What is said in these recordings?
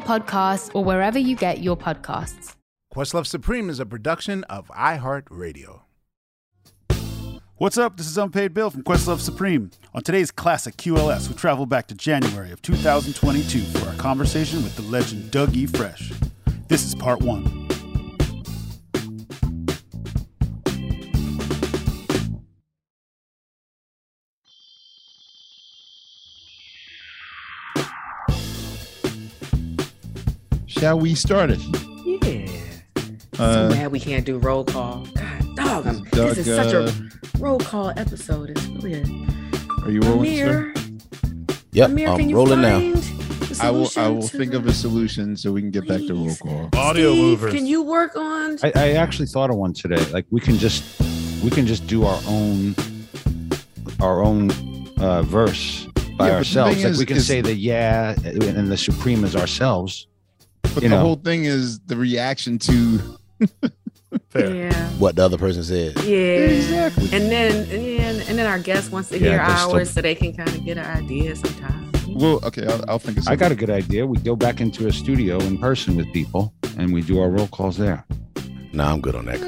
Podcasts, or wherever you get your podcasts. Questlove Supreme is a production of iHeartRadio. What's up? This is Unpaid Bill from Questlove Supreme. On today's classic QLS, we travel back to January of 2022 for our conversation with the legend Doug E. Fresh. This is part one. Shall we start it? Yeah. So mad we can't do roll call. God, dog, this is such a roll call episode. It's weird. Are you rolling, Amir, sir? Yep, Amir, I'm rolling now. I will think of a solution so we can get back to roll call. Audio movers. Can you work on? I actually thought of one today. Like we can just do our own verse by ourselves. Like we can say the yeah and the Supreme is ourselves. But the whole thing is the reaction to what the other person said. Yeah, exactly. And then our guest wants to hear ours so they can kind of get an idea sometimes. Well, okay, I'll think of something. I got a good idea. We go back into a studio in person with people, and we do our roll calls there. No, I'm good on that.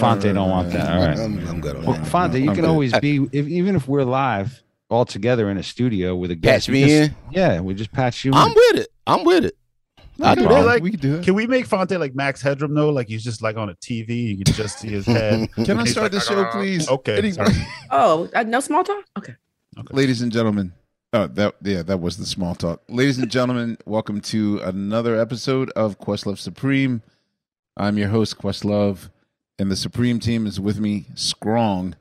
Fonte don't want that. All right, I'm good on that. Fonte, you can always be, even if we're live all together in a studio with a guest. Patch me in. Yeah, we just patch you in. I'm with it. We can do it. Can we make Fonte like Max Headroom though? Like he's just like on a TV, you can just see his head. Can I start the show, please? Okay. Anyway. Oh, no small talk? Okay. Ladies and gentlemen. Oh, that was the small talk. Ladies and gentlemen, welcome to another episode of Questlove Supreme. I'm your host, Questlove, and the Supreme team is with me, strong.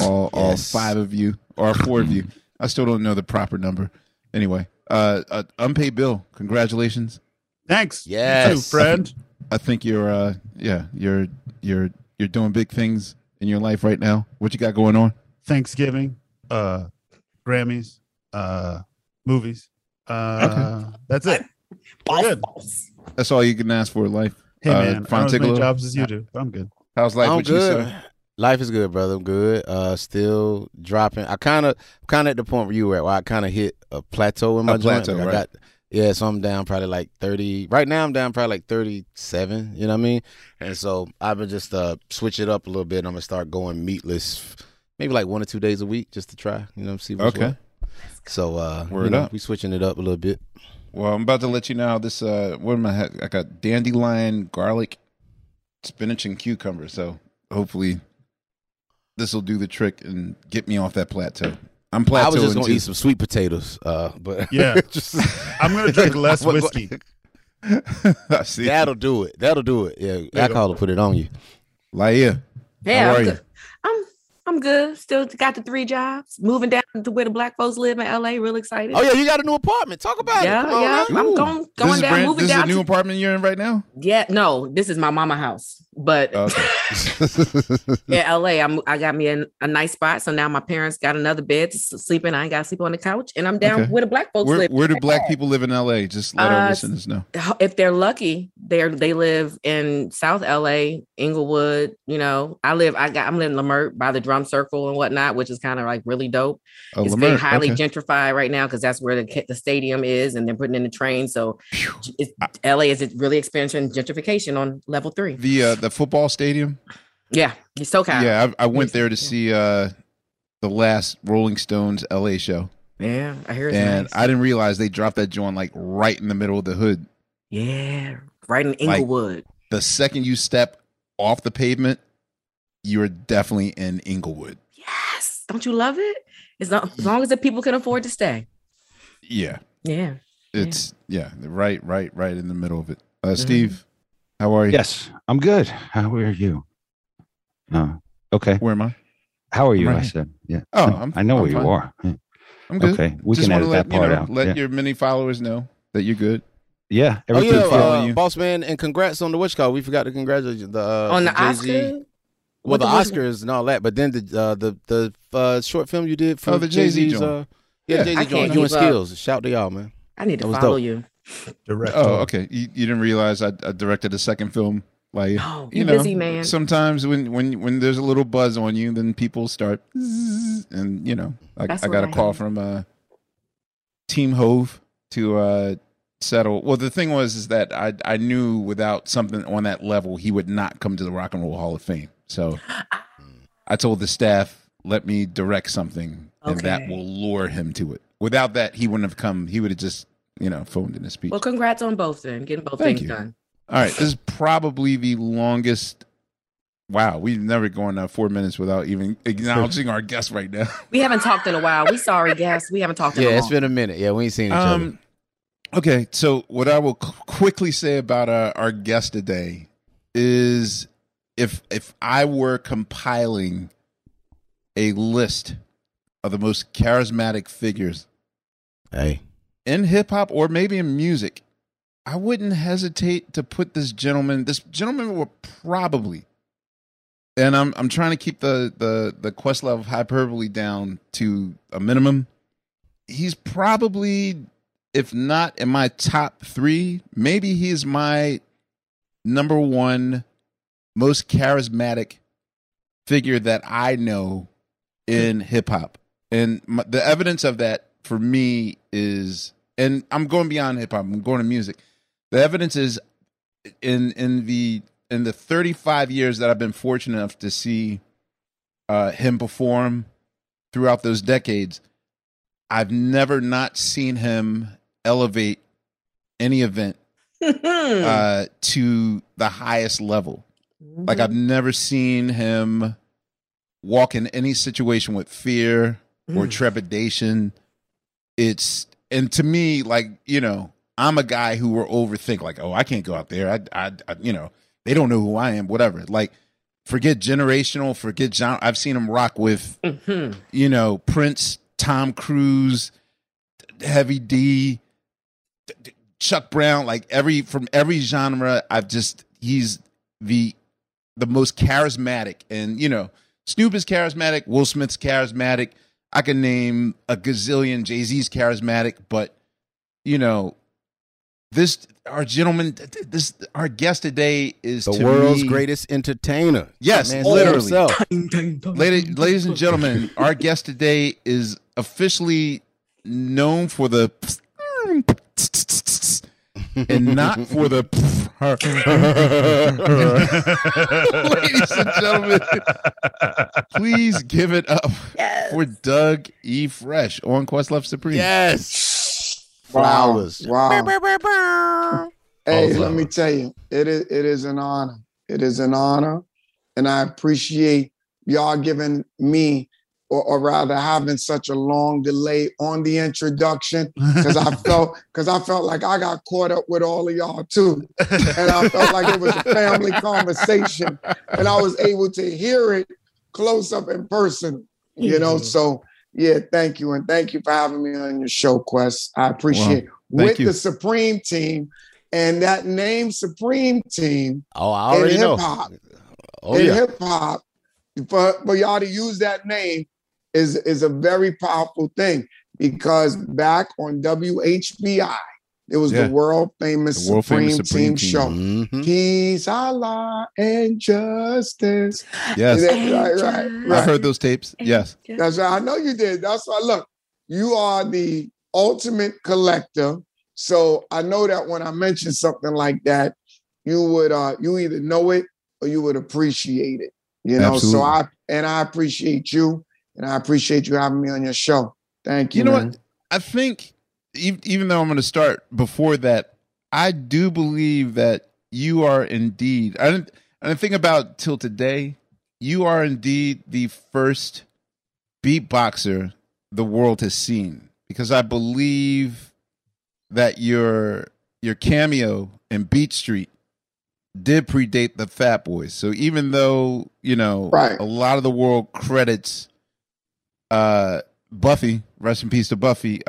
All five of you, or four of you. I still don't know the proper number. Anyway, Unpaid Bill, congratulations. Thanks. Yes, friend. I think you're you're doing big things in your life right now. What you got going on? Thanksgiving, Grammys, movies. Okay. That's it. Good. That's all you can ask for in life. Hey man, I don't as many jobs as you do. I'm good. How's life with you, sir? Life is good, brother. I'm good. Still dropping. I kind of at the point where you were at, where I kind of hit a plateau in my joint. Right. So I'm down probably like 30. Right now I'm down probably like 37, you know what I mean? And so I've been just switch it up a little bit. And I'm going to start going meatless maybe like 1 or 2 days a week just to try, you know, see what's what. So we switching it up a little bit. Well, I'm about to let you know this, I got dandelion, garlic, spinach, and cucumber. So hopefully this will do the trick and get me off that plateau. I was just going to eat some sweet potatoes, but yeah, I'm going to drink less whiskey. That'll do it. Yeah, alcohol will put it on you. Laia, how are you? I'm good. Still got the 3 jobs. Moving down to where the black folks live in LA. Real excited. Oh yeah, you got a new apartment. Talk about it. Yeah. I'm going down. Moving down. This is a new apartment you're in right now. Yeah, no, this is my mama house. But okay. In LA, I got me a nice spot. So now my parents got another bed to sleep in. I ain't got to sleep on the couch, and I'm down with the black folks. Where do black people live in LA? Just let our listeners know. If they're lucky, they live in South LA, Inglewood. You know, I'm living in Leimert by the drum circle and whatnot, which is kind of like really dope. Oh, it's been highly gentrified right now because that's where the stadium is, and they're putting in the train. So LA is really expansion gentrification on level 3. The football stadium. Yeah, it's SoCal. Yeah, I went there to see the last Rolling Stones LA show. Yeah, I hear it's nice. I didn't realize they dropped that joint like right in the middle of the hood. Yeah, right in Inglewood. Like, the second you step off the pavement, you're definitely in Inglewood. Yes, don't you love it? As long as the people can afford to stay. Yeah. Yeah. It's right in the middle of it. Steve, how are you? Yes, I'm good. How are you? Okay. Where am I? How are you? Right. I said, yeah. Oh, I know where you are. Yeah. I'm good. Okay, we just can edit that part out. Let your many followers know that you're good. Yeah, everything's following you, boss man. And congrats on the witch call. We forgot to congratulate you on the Oscar. Well, the Oscars and all that, but then the short film you did for the Jay-Z joint. Yeah, Jay-Z joint. You and Skills. Shout to y'all, man. I need to follow you. Director. Oh, okay. You didn't realize I directed a second film. Like, oh, you know, busy, man. Sometimes when there's a little buzz on you, then people start, and you know, I got a call from Team Hove to settle. Well, the thing was that I knew without something on that level, he would not come to the Rock and Roll Hall of Fame. So I told the staff, let me direct something, and that will lure him to it. Without that, he wouldn't have come. He would have just, you know, phoned in a speech. Well, congrats on both then, getting both things done. All right, this is probably the longest. Wow, we've never gone 4 minutes without even acknowledging our guest right now. We haven't talked in a while. We sorry, guests. We haven't talked in a while. Yeah, it's been a minute. Yeah, we ain't seen each other. Okay, so what I will quickly say about our guest today is if I were compiling a list of the most charismatic figures in hip-hop or maybe in music, I wouldn't hesitate to put this gentleman. This gentleman will probably, and I'm trying to keep the Questlove hyperbole down to a minimum. He's probably, if not in my top 3, maybe he's my number 1 most charismatic figure that I know in hip hop, and the evidence of that for me is, and I'm going beyond hip hop. I'm going to music. The evidence is in the 35 years that I've been fortunate enough to see him perform throughout those decades, I've never not seen him elevate any event to the highest level. Mm-hmm. Like, I've never seen him walk in any situation with fear or trepidation. And to me, like, you know, I'm a guy who will overthink, like, oh, I can't go out there. I you know, they don't know who I am, whatever. Like, forget generational, forget genre. I've seen him rock with, you know, Prince, Tom Cruise, Heavy D, Chuck Brown, like from every genre. He's the most charismatic. And, you know, Snoop is charismatic. Will Smith's charismatic. I can name a gazillion. Jay-Z's charismatic, but, you know, our guest today is the world's greatest entertainer. Yes, literally. Ladies and gentlemen, our guest today is officially known for the and not for the Ladies and gentlemen, please give it up for Doug E. Fresh on Questlove Supreme. Yes. Flowers. Wow. Hey, let me tell you, it is an honor. It is an honor. And I appreciate y'all giving me, or rather having such a long delay on the introduction, because I felt like I got caught up with all of y'all too. And I felt like it was a family conversation, and I was able to hear it close up in person, you know? So yeah, thank you. And thank you for having me on your show, Quest. I appreciate it. With you. The Supreme Team, and that name Supreme Team. Oh, I already know. Oh, in hip hop, for y'all to use that name is a very powerful thing, because back on WHBI, it was the world famous Supreme Team show. Mm-hmm. Peace, Allah, and justice. Yes. And right. I heard those tapes. Yes. That's right. I know you did. That's why, look, you are the ultimate collector. So I know that when I mention something like that, you would you either know it or you would appreciate it. You know, absolutely. So I appreciate you, and I appreciate you having me on your show. Thank you. You know what? I think even though I'm going to start before that, I do believe that you are indeed. I didn't think about till today. You are indeed the first beatboxer the world has seen, because I believe that your cameo in Beat Street did predate the Fat Boys. So even though, you know, a lot of the world credits Buffy, rest in peace to Buffy,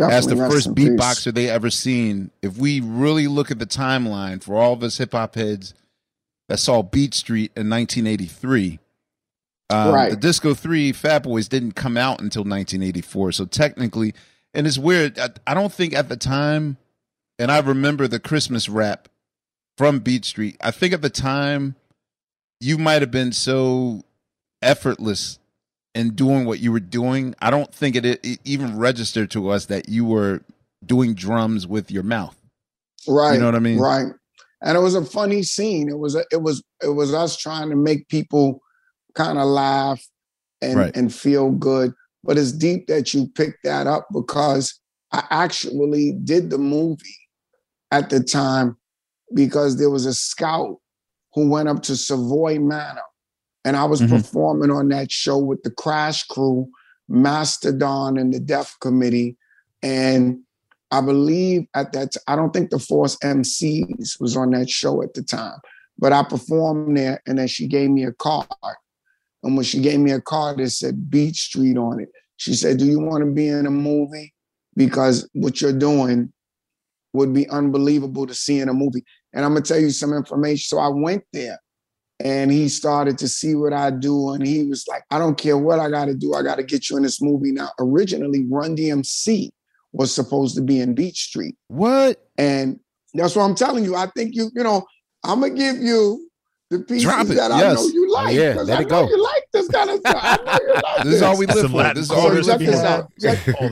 as the first beatboxer they ever seen, if we really look at the timeline for all of us hip-hop heads that saw Beat Street in 1983, the Disco 3 Fat Boys didn't come out until 1984. So technically, and it's weird, I don't think at the time, and I remember the Christmas rap from Beat Street, I think at the time you might have been so effortless in doing what you were doing. I don't think it even registered to us that you were doing drums with your mouth. Right. You know what I mean? Right. And it was a funny scene. It was us trying to make people kind of laugh and feel good. But it's deep that you picked that up, because I actually did the movie at the time, because there was a scout who went up to Savoy Manor, and I was performing on that show with the Crash Crew, Mastodon, and the Deaf Committee. And I believe at that I don't think the Force MCs was on that show at the time, but I performed there, and then she gave me a card. And when she gave me a card, it said Beat Street on it. She said, "Do you want to be in a movie? Because what you're doing would be unbelievable to see in a movie." And I'm going to tell you some information. So I went there, and he started to see what I do. And he was like, "I don't care what I got to do. I got to get you in this movie." Now, originally, Run DMC was supposed to be in Beat Street. What? And that's what I'm telling you. I think you know, I'm going to give you the pieces that I know you like. Oh, yeah, let it go. You like this kind of stuff. I know you like this. This is all we live for. This is all we live for.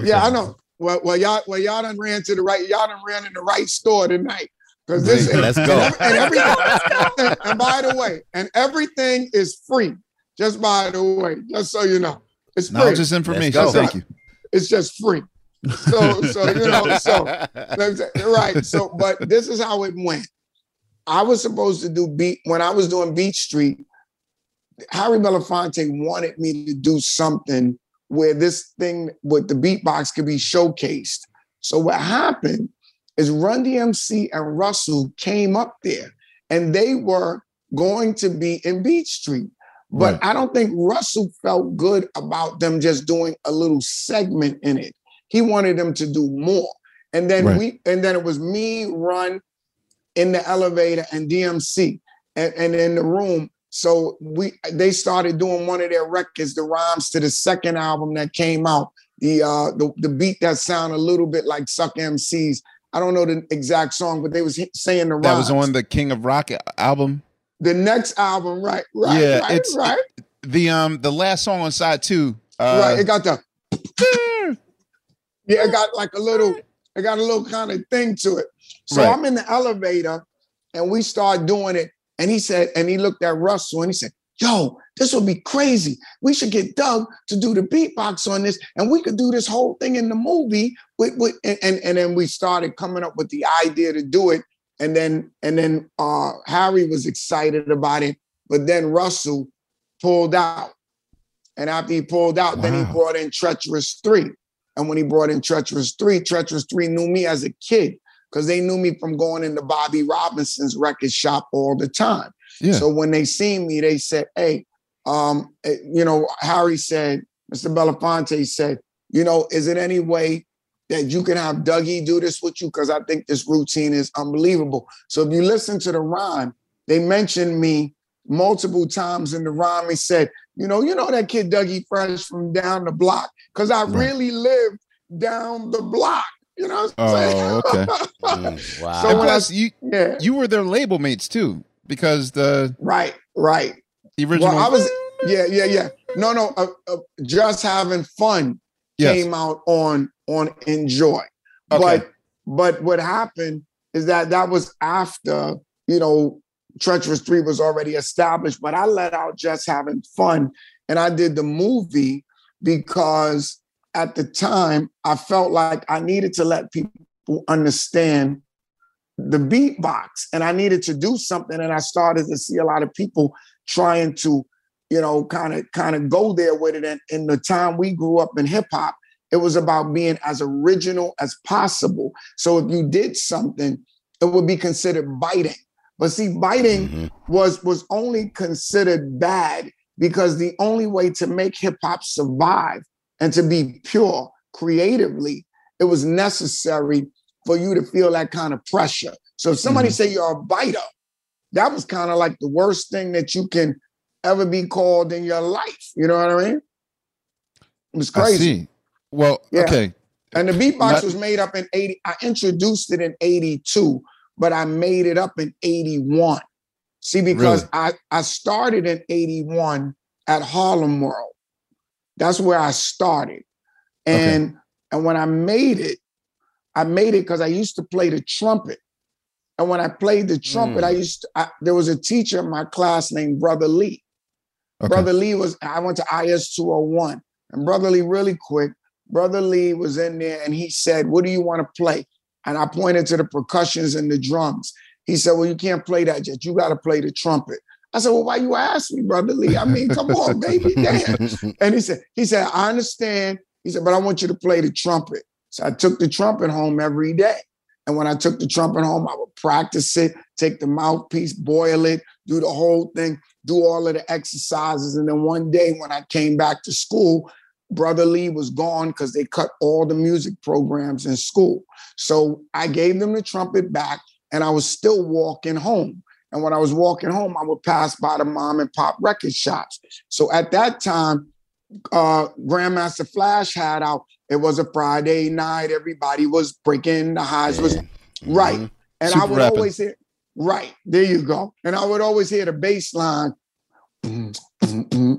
Yeah, I know. Well, y'all done ran to the right. Y'all done ran in the right store tonight, because this. Let's go. And by the way, and everything is free. Just by the way, just so you know, it's free. Just information. Thank you. It's just free. So you know. So right. So, but this is how it went. I was supposed to do when I was doing Beat Street. Harry Belafonte wanted me to do something where this thing with the beatbox could be showcased. So what happened is Run DMC and Russell came up there, and they were going to be in Beat Street. But I don't think Russell felt good about them just doing a little segment in it. He wanted them to do more. And then it was me, Run, in the elevator, and DMC and in the room. So they started doing one of their records, the rhymes to the second album that came out, the beat that sounded a little bit like Suck MCs. I don't know the exact song, but they was saying the rhymes. That was on the King of Rock album. The next album, the last song on side 2. Right, it got the it got like a little kind of thing to it. So I'm in the elevator, and we start doing it. And he said, and he looked at Russell and he said, "Yo, this would be crazy. We should get Doug to do the beatbox on this, and we could do this whole thing in the movie." And then we started coming up with the idea to do it. And then Harry was excited about it, but then Russell pulled out. And after he pulled out, then he brought in Treacherous Three. And when he brought in Treacherous Three knew me as a kid, because they knew me from going into Bobby Robinson's record shop all the time. Yeah. So when they seen me, they said, "Hey, you know," Harry said, "Mr. Belafonte said, you know, is it any way that you can have Dougie do this with you? Because I think this routine is unbelievable." So if you listen to the rhyme, they mentioned me multiple times in the rhyme. He said, you know that kid Doug E. Fresh from down the block? Because I really lived down the block. You know what I'm saying? Oh, okay. Wow. So plus, you were their label mates too, because the... Right. The original... Well, I was... Yeah. No. Just Having Fun came out on Enjoy. Okay. But what happened is that was after, Treacherous Three was already established, but I let out Just Having Fun and I did the movie because at the time I felt like I needed to let people understand the beatbox and I needed to do something. And I started to see a lot of people trying to, kind of go there with it. And in the time we grew up in hip hop, it was about being as original as possible. So if you did something, it would be considered biting. But see, biting was only considered bad because the only way to make hip hop survive and to be pure creatively, it was necessary for you to feel that kind of pressure. So if somebody say you're a biter, that was kind of like the worst thing that you can ever be called in your life. You know what I mean? It was crazy. I see. Well, okay. And the beatbox was made up in 80. I introduced it in 82. But I made it up in 81. See, because I started in 81 at Harlem World. That's where I started. And when I made it because I used to play the trumpet. And when I played the trumpet, there was a teacher in my class named Brother Lee. Okay. I went to IS 201. And Brother Lee was in there and he said, "What do you want to play?" And I pointed to the percussions and the drums. He said, "Well, you can't play that yet. You got to play the trumpet." I said, "Well, why you ask me, Brother Lee? I mean, come on, baby, damn." And he said, "I understand." He said, "But I want you to play the trumpet." So I took the trumpet home every day. And when I took the trumpet home, I would practice it, take the mouthpiece, boil it, do the whole thing, do all of the exercises. And then one day when I came back to school, Brother Lee was gone because they cut all the music programs in school. So I gave them the trumpet back and I was still walking home. And when I was walking home, I would pass by the mom and pop record shops. So at that time, Grandmaster Flash had out. It was a Friday night. Everybody was breaking the highs. And super I would rapping. Always hear, right, there you go. And I would always hear the bass line. And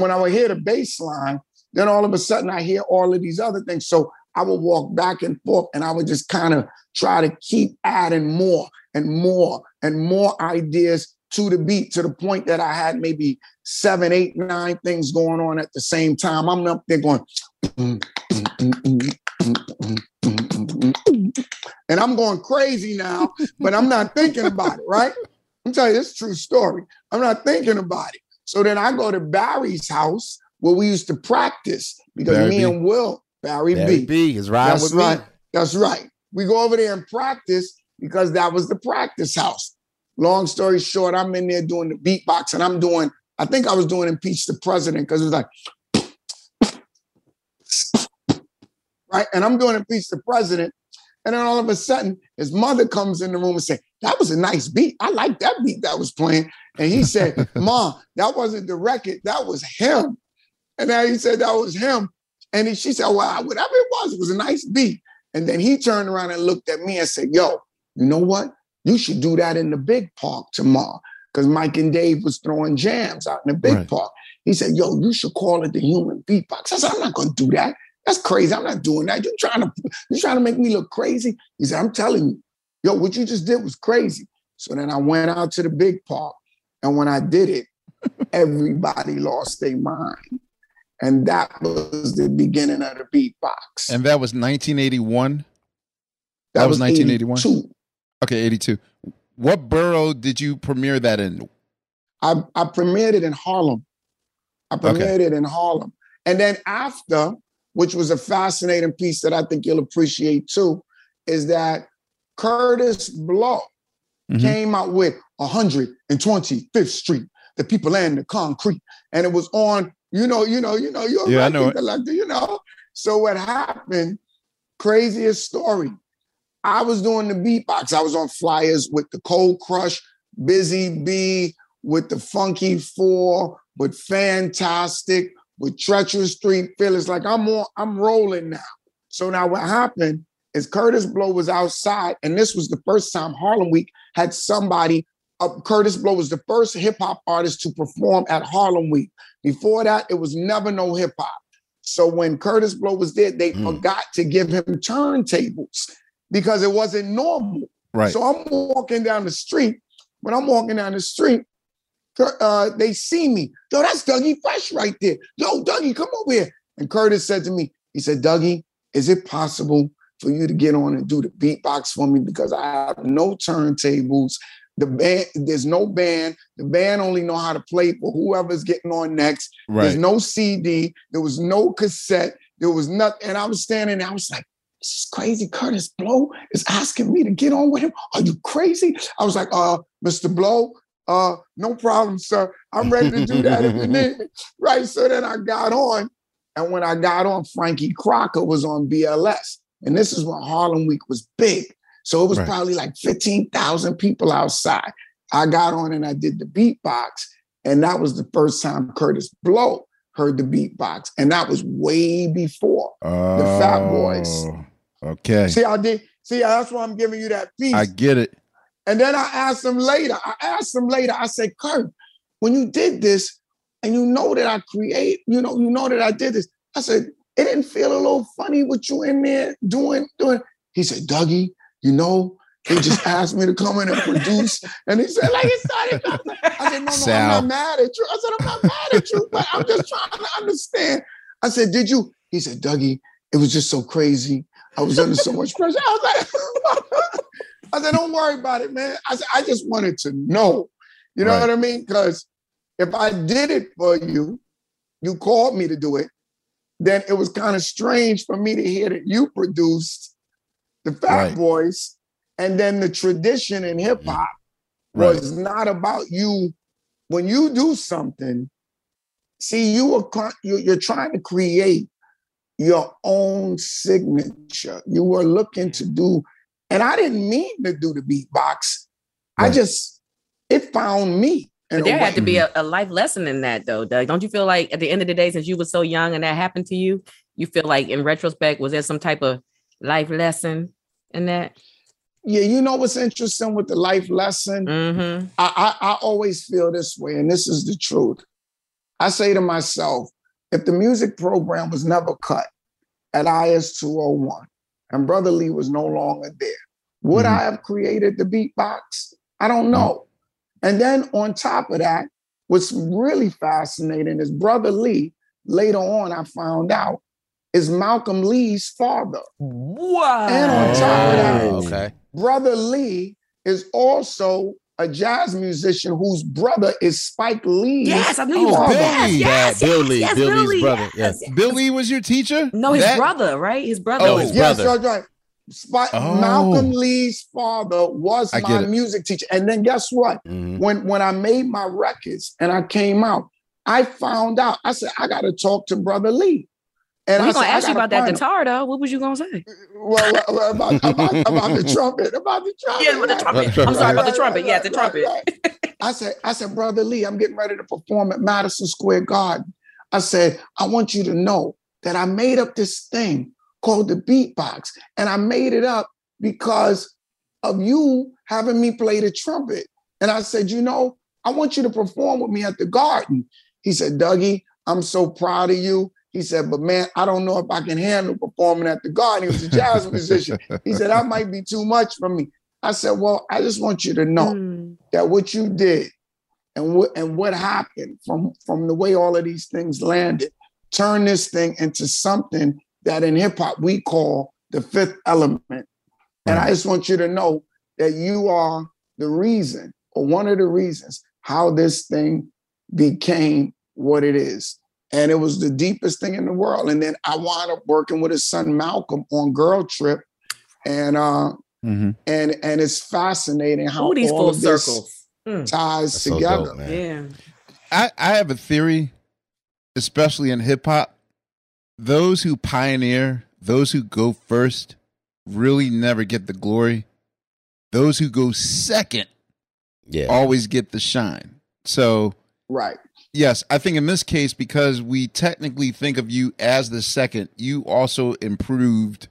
when I would hear the bass line, then all of a sudden I hear all of these other things. So I would walk back and forth and I would just kind of try to keep adding more and more and more ideas to the beat, to the point that I had maybe 7, 8, 9 things going on at the same time. I'm up there going, and I'm going crazy now, but I'm not thinking about it, right? I'm telling you, this is a true story. I'm not thinking about it. So then I go to Barry's house where we used to practice because Barry me B. and Will, Barry B. B is right. That's right. That's right. We go over there and practice because that was the practice house. Long story short, I'm in there doing the beatbox and I think I was doing Impeach the President because it was like, right? And I'm doing Impeach the President. And then all of a sudden, his mother comes in the room and says, "That was a nice beat. I like that beat that was playing." And he said, "Mom, that wasn't the record. That was him." And then he said that was him. And she said, "Well, whatever it was a nice beat." And then he turned around and looked at me and said, "Yo, you know what? You should do that in the big park tomorrow." Because Mike and Dave was throwing jams out in the big park. He said, "Yo, you should call it the Human Beatbox." I said, "I'm not going to do that. That's crazy. I'm not doing that. You're trying to make me look crazy." He said, "I'm telling you, yo, what you just did was crazy." So then I went out to the big park. And when I did it, everybody lost their mind. And that was the beginning of the beatbox. And that was 1981? That was 1981? 82. Okay, 82. What borough did you premiere that in? I premiered it in Harlem. And then after, which was a fascinating piece that I think you'll appreciate too, is that Curtis Blow came out with 125th Street, The People and the Concrete. And it was on, you're right, I know it. So what happened, craziest story, I was doing the beatbox. I was on flyers with the Cold Crush, Busy Bee, with the Funky Four, with Fantastic, with Treacherous Three, Fearless. Like I'm rolling now. So now what happened is Curtis Blow was outside, and this was the first time Harlem Week had somebody up. Curtis Blow was the first hip hop artist to perform at Harlem Week. Before that, it was never no hip hop. So when Curtis Blow was there, they forgot to give him turntables because it wasn't normal. Right. So I'm walking down the street. When I'm walking down the street, they see me. Yo, that's Doug E. Fresh right there. Yo, Dougie, come over here. And Curtis said to me, he said, Dougie, is it possible for you to get on and do the beatbox for me? Because I have no turntables. The band, there's no band. The band only know how to play for whoever's getting on next. Right. There's no CD. There was no cassette. There was nothing. And I was standing there. I was like, this is crazy. Curtis Blow is asking me to get on with him. Are you crazy? I was like, Mr. Blow, no problem, sir. I'm ready to do that if you need me. Right. So then I got on. And when I got on, Frankie Crocker was on BLS. And this is when Harlem Week was big. So it was probably like 15,000 people outside. I got on and I did the beatbox. And that was the first time Curtis Blow heard the beatbox. And that was way before the Fat Boys. Okay. See, I did. See, that's why I'm giving you that piece. I get it. And then I asked him later. I said, Kurt, when you did this and you know that you know that I did this. I said, it didn't feel a little funny what you in there doing. He said, Dougie, you know, they just asked me to come in and produce. And he said, like, it started. I said, no, Sal. I'm not mad at you. I said, I'm not mad at you, but I'm just trying to understand. I said, did you? He said, Dougie, it was just so crazy. I was under so much pressure. I was like, I said, don't worry about it, man. I said, I just wanted to know. You know what I mean? Because if I did it for you, you called me to do it, then it was kind of strange for me to hear that you produced the Fat Boys, and then the tradition in hip hop was not about you. When you do something, see, you're trying to create your own signature. You were looking to do, and I didn't mean to do the beatbox. Right. It found me. But there had to be a life lesson in that, though, Doug. Don't you feel like at the end of the day, since you were so young and that happened to you, you feel like in retrospect, was there some type of life lesson in that? Yeah, you know what's interesting with the life lesson? Mm-hmm. I always feel this way, and this is the truth. I say to myself, if the music program was never cut at IS-201 and Brother Lee was no longer there, would I have created the beatbox? I don't know. And then on top of that, what's really fascinating is Brother Lee, later on I found out, is Malcolm Lee's father. Wow. And on top of that, Brother Lee is also a jazz musician whose brother is Spike Lee. Yes, I knew you were. Billy's brother. Yes. Billy was your teacher? No, his brother, right? His brother. Oh, his brother. Yes, right. Malcolm Lee's father was my music teacher. And then guess what? Mm-hmm. When I made my records and I came out, I found out. I said, I got to talk to Brother Lee. And I'm going to ask you about that guitar, though. What was you going to say? Well about the trumpet. About the trumpet. Yeah, about the trumpet. I'm sorry, about the trumpet. Yeah, the trumpet. Right. I said, Brother Lee, I'm getting ready to perform at Madison Square Garden. I said, I want you to know that I made up this thing called the beatbox. And I made it up because of you having me play the trumpet. And I said, you know, I want you to perform with me at the Garden. He said, Dougie, I'm so proud of you. He said, but man, I don't know if I can handle performing at the Garden. He was a jazz musician. He said, that might be too much for me. I said, well, I just want you to know that what you did and what happened from the way all of these things landed, turn this thing into something that in hip hop we call the fifth element. And I just want you to know that you are the reason, or one of the reasons, how this thing became what it is. And it was the deepest thing in the world. And then I wound up working with his son, Malcolm, on Girl Trip. And and it's fascinating how these all of this ties That's together. So dope, man. Yeah. I have a theory, especially in hip hop. Those who pioneer, those who go first, really never get the glory. Those who go second always get the shine. So, right. Yes, I think in this case, because we technically think of you as the second, you also improved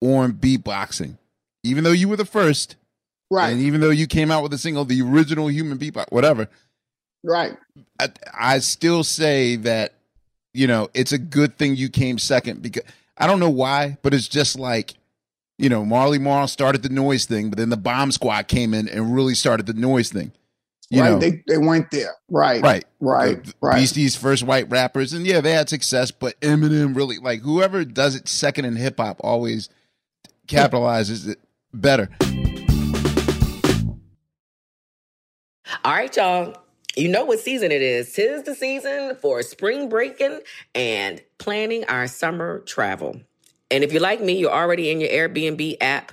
on beatboxing. Even though you were the first, right? And even though you came out with a single, the original human beatbox, whatever, right? I still say that, you know, it's a good thing you came second, because I don't know why, but it's just like, you know, Marley Marl started the noise thing, but then the Bomb Squad came in and really started the noise thing. You know, they weren't there. Right. Beasties, first white rappers, and yeah, they had success, but Eminem really, like, whoever does it second in hip hop always capitalizes it better. All right, y'all. You know what season it is. 'Tis the season for spring breaking and planning our summer travel. And if you're like me, you're already in your Airbnb app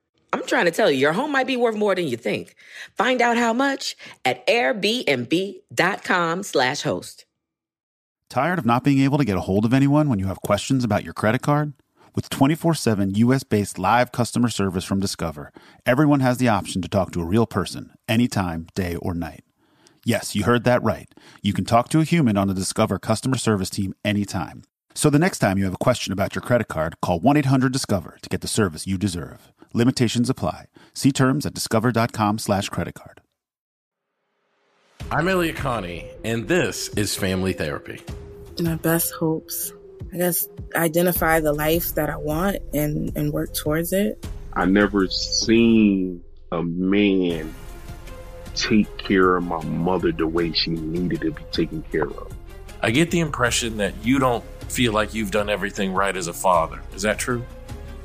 I'm trying to tell you, your home might be worth more than you think. Find out how much at airbnb.com/host. Tired of not being able to get a hold of anyone when you have questions about your credit card? With 24/7 U.S.-based live customer service from Discover, everyone has the option to talk to a real person anytime, day or night. Yes, you heard that right. You can talk to a human on the Discover customer service team anytime. So the next time you have a question about your credit card, call 1-800-DISCOVER to get the service you deserve. Limitations apply. See terms at discover.com/creditcard. I'm Elliot Connie, and this is Family Therapy. My best hopes, I guess, identify the life that I want and work towards it. I never seen a man take care of my mother the way she needed to be taken care of. I get the impression that you don't feel like you've done everything right as a father. Is that true?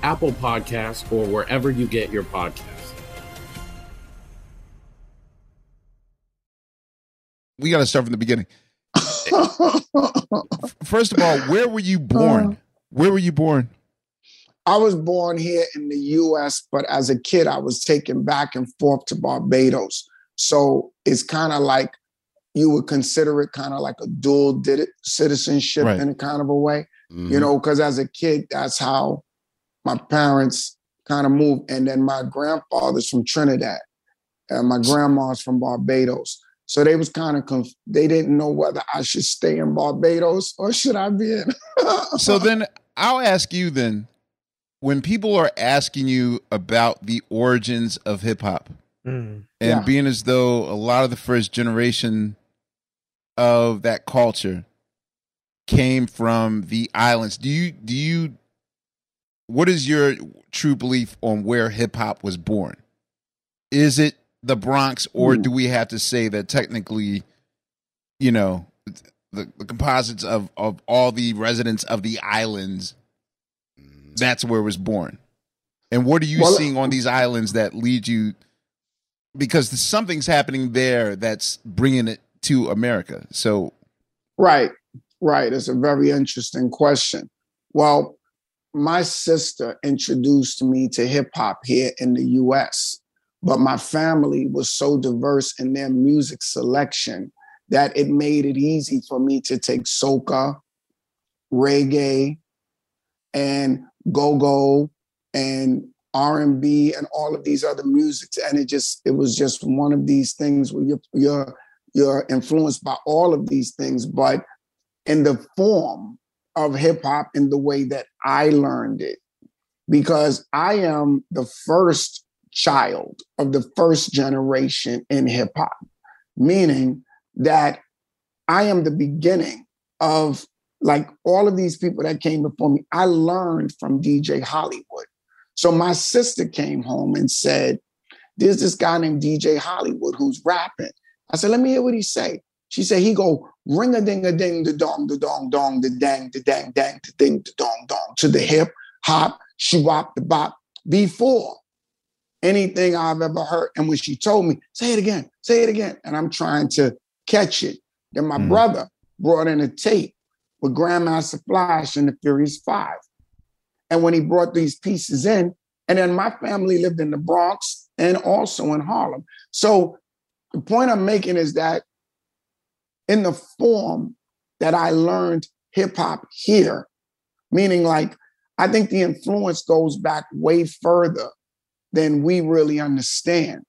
Apple Podcasts, or wherever you get your podcasts. We got to start from the beginning. First of all, where were you born? Where were you born? I was born here in the U.S., but as a kid, I was taken back and forth to Barbados. So it's kind of like you would consider it kind of like a dual citizenship, right, in a kind of a way, mm-hmm, you know, because as a kid, that's how my parents kind of moved. And then my grandfather's from Trinidad and my grandma's from Barbados. So they was kind of they didn't know whether I should stay in Barbados or should I be in. So then I'll ask you then, when people are asking you about the origins of hip hop, and being as though a lot of the first generation of that culture came from the islands, what is your true belief on where hip hop was born? Is it the Bronx, or do we have to say that technically, you know, the composites of all the residents of the islands, that's where it was born? And what are you seeing on these islands that lead you? Because something's happening there that's bringing it to America. So, right. It's a very interesting question. Well, my sister introduced me to hip hop here in the U.S., but my family was so diverse in their music selection that it made it easy for me to take soca, reggae, and go-go and R&B and all of these other musics, and it was just one of these things where you're influenced by all of these things, but in the form of hip hop in the way that I learned it, because I am the first child of the first generation in hip hop, meaning that I am the beginning of like all of these people that came before me. I learned from DJ Hollywood. So my sister came home and said, there's this guy named DJ Hollywood who's rapping. I said, let me hear what he say. She said, he go ring-a-ding-a-ding, da-dong-da-dong-dong, da-dang, da-dang, dang, da-ding, da-dong-dong, to the hip, hop, shwop, the bop, before anything I've ever heard. And when she told me, say it again, and I'm trying to catch it. Then my brother brought in a tape with Grandmaster Flash and the Furious Five. And when he brought these pieces in, and then my family lived in the Bronx and also in Harlem. So the point I'm making is that in the form that I learned hip hop here, meaning like, I think the influence goes back way further than we really understand.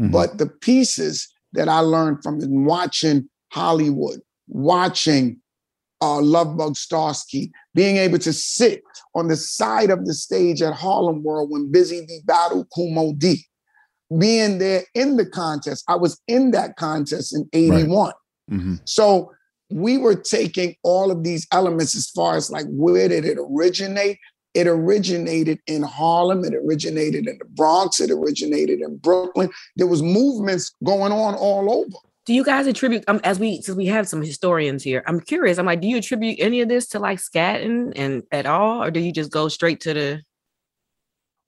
Mm-hmm. But the pieces that I learned from watching Hollywood, watching Love Bug Starsky, being able to sit on the side of the stage at Harlem World when Busy D battled Kumo D, being there in the contest. I was in that contest in 81. Right. Mm-hmm. So we were taking all of these elements as far as like, where did it originate? It originated in Harlem. It originated in the Bronx. It originated in Brooklyn. There was movements going on all over. Do you guys attribute, since we have some historians here, I'm curious, I'm like, do you attribute any of this to like scatting and at all? Or do you just go straight to the?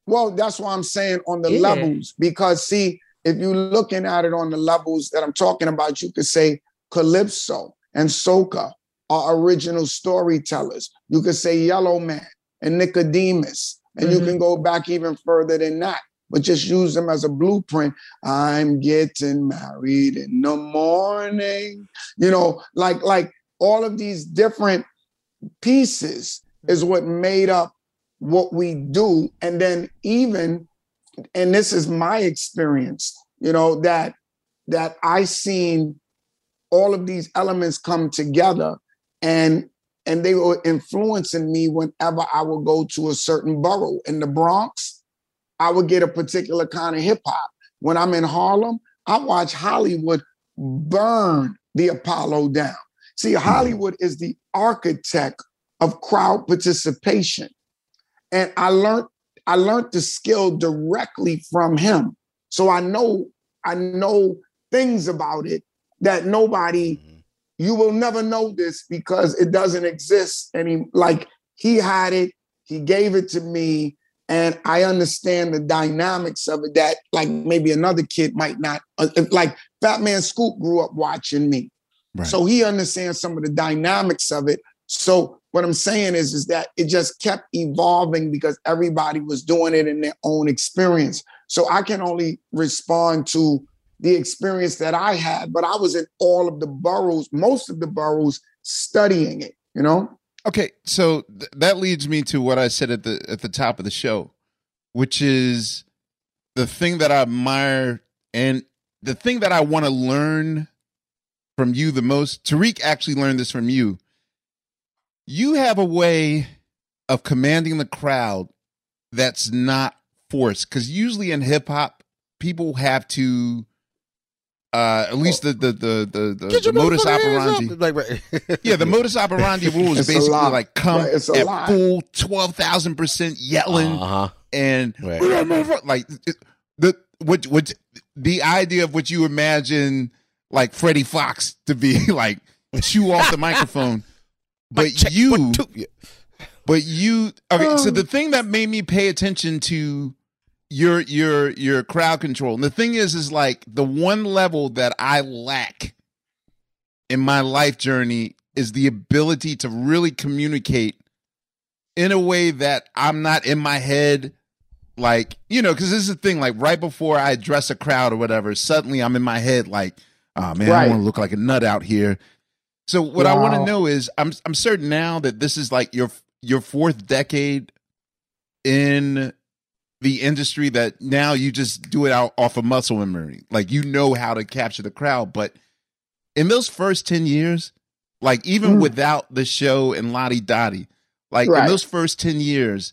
Well, that's why I'm saying on the levels, because see, if you're looking at it on the levels that I'm talking about, you could say Calypso and Soca are original storytellers. You could say Yellow Man and Nicodemus, and you can go back even further than that, but just use them as a blueprint. I'm getting married in the morning. You know, like all of these different pieces is what made up what we do. And then even, and this is my experience, you know, that I seen all of these elements come together, and they were influencing me whenever I would go to a certain borough. In the Bronx, I would get a particular kind of hip hop. When I'm in Harlem, I watch Hollywood burn the Apollo down. See, Hollywood is the architect of crowd participation. And I learned the skill directly from him. So I know things about it that nobody, you will never know this because it doesn't exist. And he had it, he gave it to me, and I understand the dynamics of it that like maybe another kid might not, like Fat Man Scoop grew up watching me. Right. So he understands some of the dynamics of it. So what I'm saying is that it just kept evolving because everybody was doing it in their own experience. So I can only respond to the experience that I had, but I was in all of the boroughs, most of the boroughs, studying it, you know? Okay, so that leads me to what I said at the top of the show, which is the thing that I admire and the thing that I want to learn from you the most. Tariq actually learned this from you. You have a way of commanding the crowd that's not forced, because usually in hip-hop, people have to... at least the modus operandi, the modus operandi rule is basically like come at full 12,000% yelling and like the idea of what you imagine like Freddie Fox to be like, chew off the microphone, but you. Okay, so the thing that made me pay attention to your crowd control. And the thing is like the one level that I lack in my life journey is the ability to really communicate in a way that I'm not in my head. Like, you know, cause this is the thing, like right before I address a crowd or whatever, suddenly I'm in my head like, oh man, right. I want to look like a nut out here. So what I want to know is I'm certain now that this is like your fourth decade in the industry, that now you just do it out off of muscle memory. Like, you know how to capture the crowd. But in those first 10 years, like even without the show and Lottie Dottie, like in those first 10 years,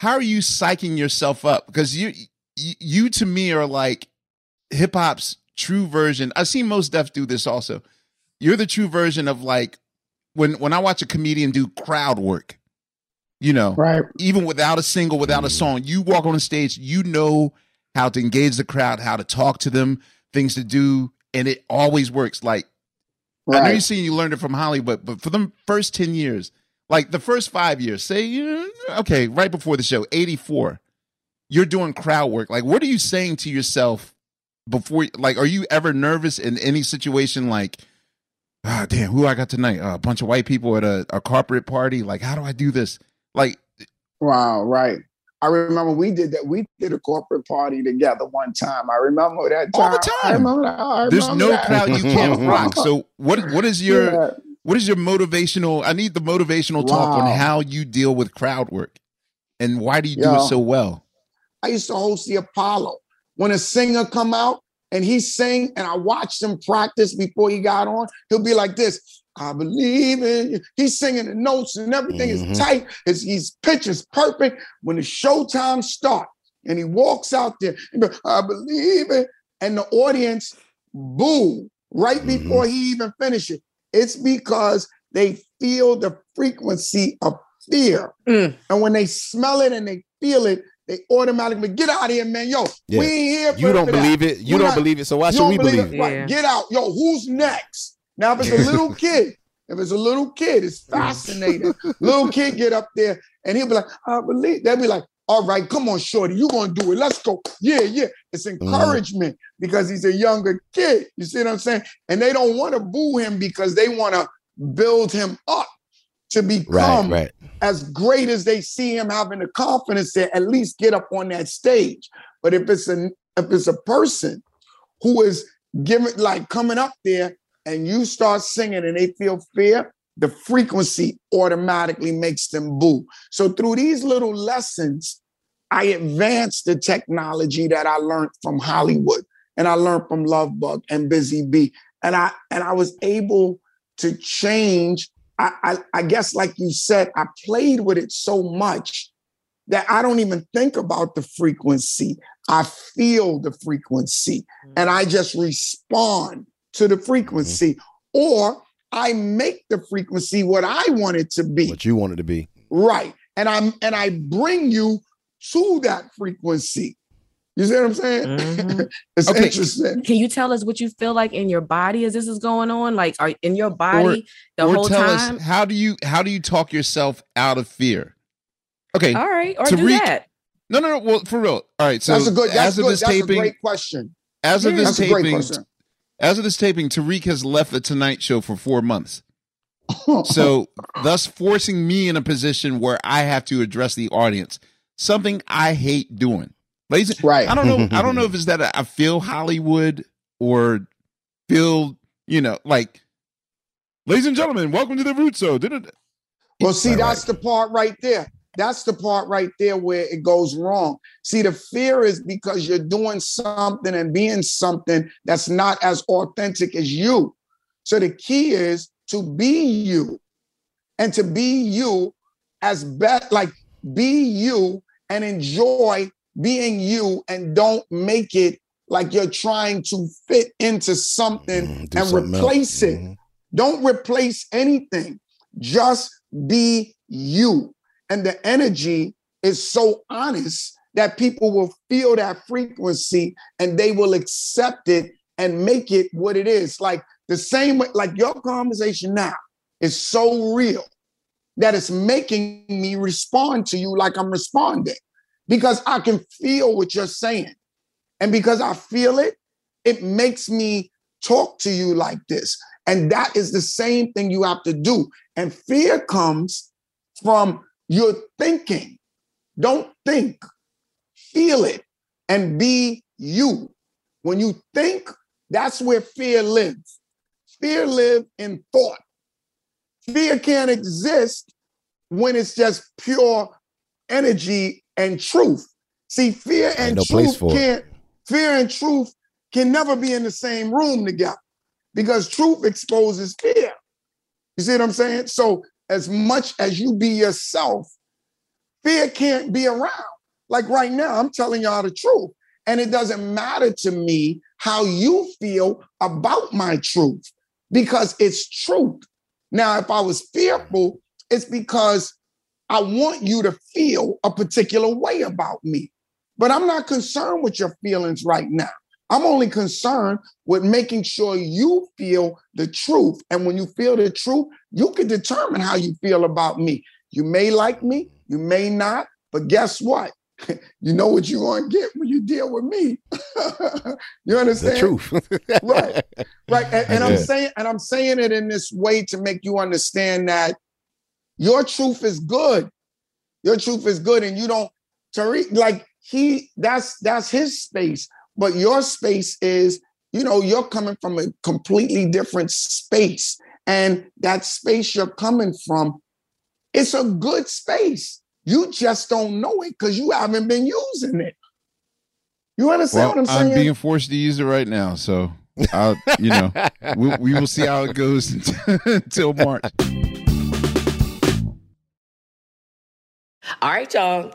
how are you psyching yourself up? Because you you to me are like hip hop's true version. I've seen Mos Def do this also. You're the true version of like when I watch a comedian do crowd work, you know, right? Even without a single, without a song, you walk on the stage, you know how to engage the crowd, how to talk to them, things to do, and it always works. Like, right. I know you're saying you learned it from Hollywood, but for the first 10 years, like the first 5 years, say, okay, right before the show, 84, you're doing crowd work. Like, what are you saying to yourself before? Like, are you ever nervous in any situation? Like, ah, oh, damn, who I got tonight? A bunch of white people at a corporate party. Like, how do I do this? Like, wow, right. I remember we did that. We did a corporate party together one time. I remember that time. All the time. I remember there's no that. Crowd you can't rock. So what is your motivational? I need the motivational talk on how you deal with crowd work and why do you do it so well? I used to host the Apollo. When a singer come out and he sing and I watched him practice before he got on, he'll be like this. I believe in you. He's singing the notes and everything is tight. His pitch is perfect. When the showtime starts and he walks out there, I believe it. And the audience boo right before he even finishes. It's because they feel the frequency of fear. And when they smell it and they feel it, they automatically get out of here, man. Yo, we ain't here for you don't believe it. You don't believe it. So why should we believe it? Right. Get out. Yo, who's next? Now, if it's a little kid, it's fascinating. Little kid get up there and he'll be like, I believe. They'll be like, all right, come on, shorty, you're going to do it. Let's go. Yeah, yeah. It's encouragement because he's a younger kid. You see what I'm saying? And they don't want to boo him because they want to build him up to become as great as they see him having the confidence to at least get up on that stage. But if it's a person who is giving, like coming up there, and you start singing and they feel fear, the frequency automatically makes them boo. So through these little lessons, I advanced the technology that I learned from Hollywood and I learned from Love Bug and Busy Bee. And I was able to change. I guess, like you said, I played with it so much that I don't even think about the frequency. I feel the frequency and I just respond to the frequency, or I make the frequency what I want it to be. What you want it to be. Right. And I bring you to that frequency. You see what I'm saying? It's interesting. Can you tell us what you feel like in your body as this is going on? Like, are in your body the whole time? Us, how do you talk yourself out of fear? Okay. All right. Or do that. No. Well, for real. All right. So that's a great question. As of this taping, Tariq has left the Tonight Show for 4 months. So thus forcing me in a position where I have to address the audience, something I hate doing. Right. I don't know if it's that I feel Hollywood or feel, you know, like, ladies and gentlemen, welcome to the Root Show. Well, see, that's the part right there. That's the part right there where it goes wrong. See, the fear is because you're doing something and being something that's not as authentic as you. So the key is to be you and to be you as best, like be you and enjoy being you and don't make it like you're trying to fit into something and something replace else. It. Don't replace anything. Just be you. And the energy is so honest that people will feel that frequency and they will accept it and make it what it is. Like the same way, like your conversation now is so real that it's making me respond to you like I'm responding because I can feel what you're saying. And because I feel it, it makes me talk to you like this. And that is the same thing you have to do. And fear comes from you're thinking. Don't think. Feel it and be you. When you think, that's where fear lives. Fear lives in thought. Fear can't exist when it's just pure energy and truth. See, fear and truth can never be in the same room together because truth exposes fear. You see what I'm saying? So as much as you be yourself, fear can't be around. Like right now, I'm telling y'all the truth. And it doesn't matter to me how you feel about my truth, because it's truth. Now, if I was fearful, it's because I want you to feel a particular way about me. But I'm not concerned with your feelings right now. I'm only concerned with making sure you feel the truth. And when you feel the truth, you can determine how you feel about me. You may like me, you may not, but guess what? You know what you're going to get when you deal with me. You understand? The truth. Right. Right. And I'm saying it in this way to make you understand that your truth is good. Your truth is good. And you don't, Tariq, like that's his space. But your space is, you know, you're coming from a completely different space. And that space you're coming from, it's a good space. You just don't know it because you haven't been using it. You understand what I'm saying? I'm being forced to use it right now. So, you know, we will see how it goes until March. All right, y'all.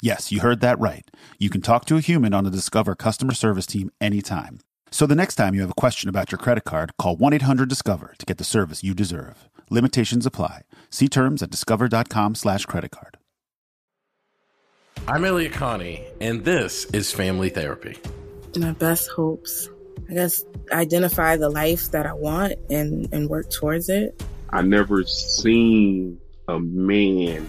Yes, you heard that right. You can talk to a human on the Discover customer service team anytime. So the next time you have a question about your credit card, call 1-800-DISCOVER to get the service you deserve. Limitations apply. See terms at discover.com/creditcard. I'm Elliot Connie, and this is Family Therapy. My best hopes, I guess, identify the life that I want and work towards it. I never seen a man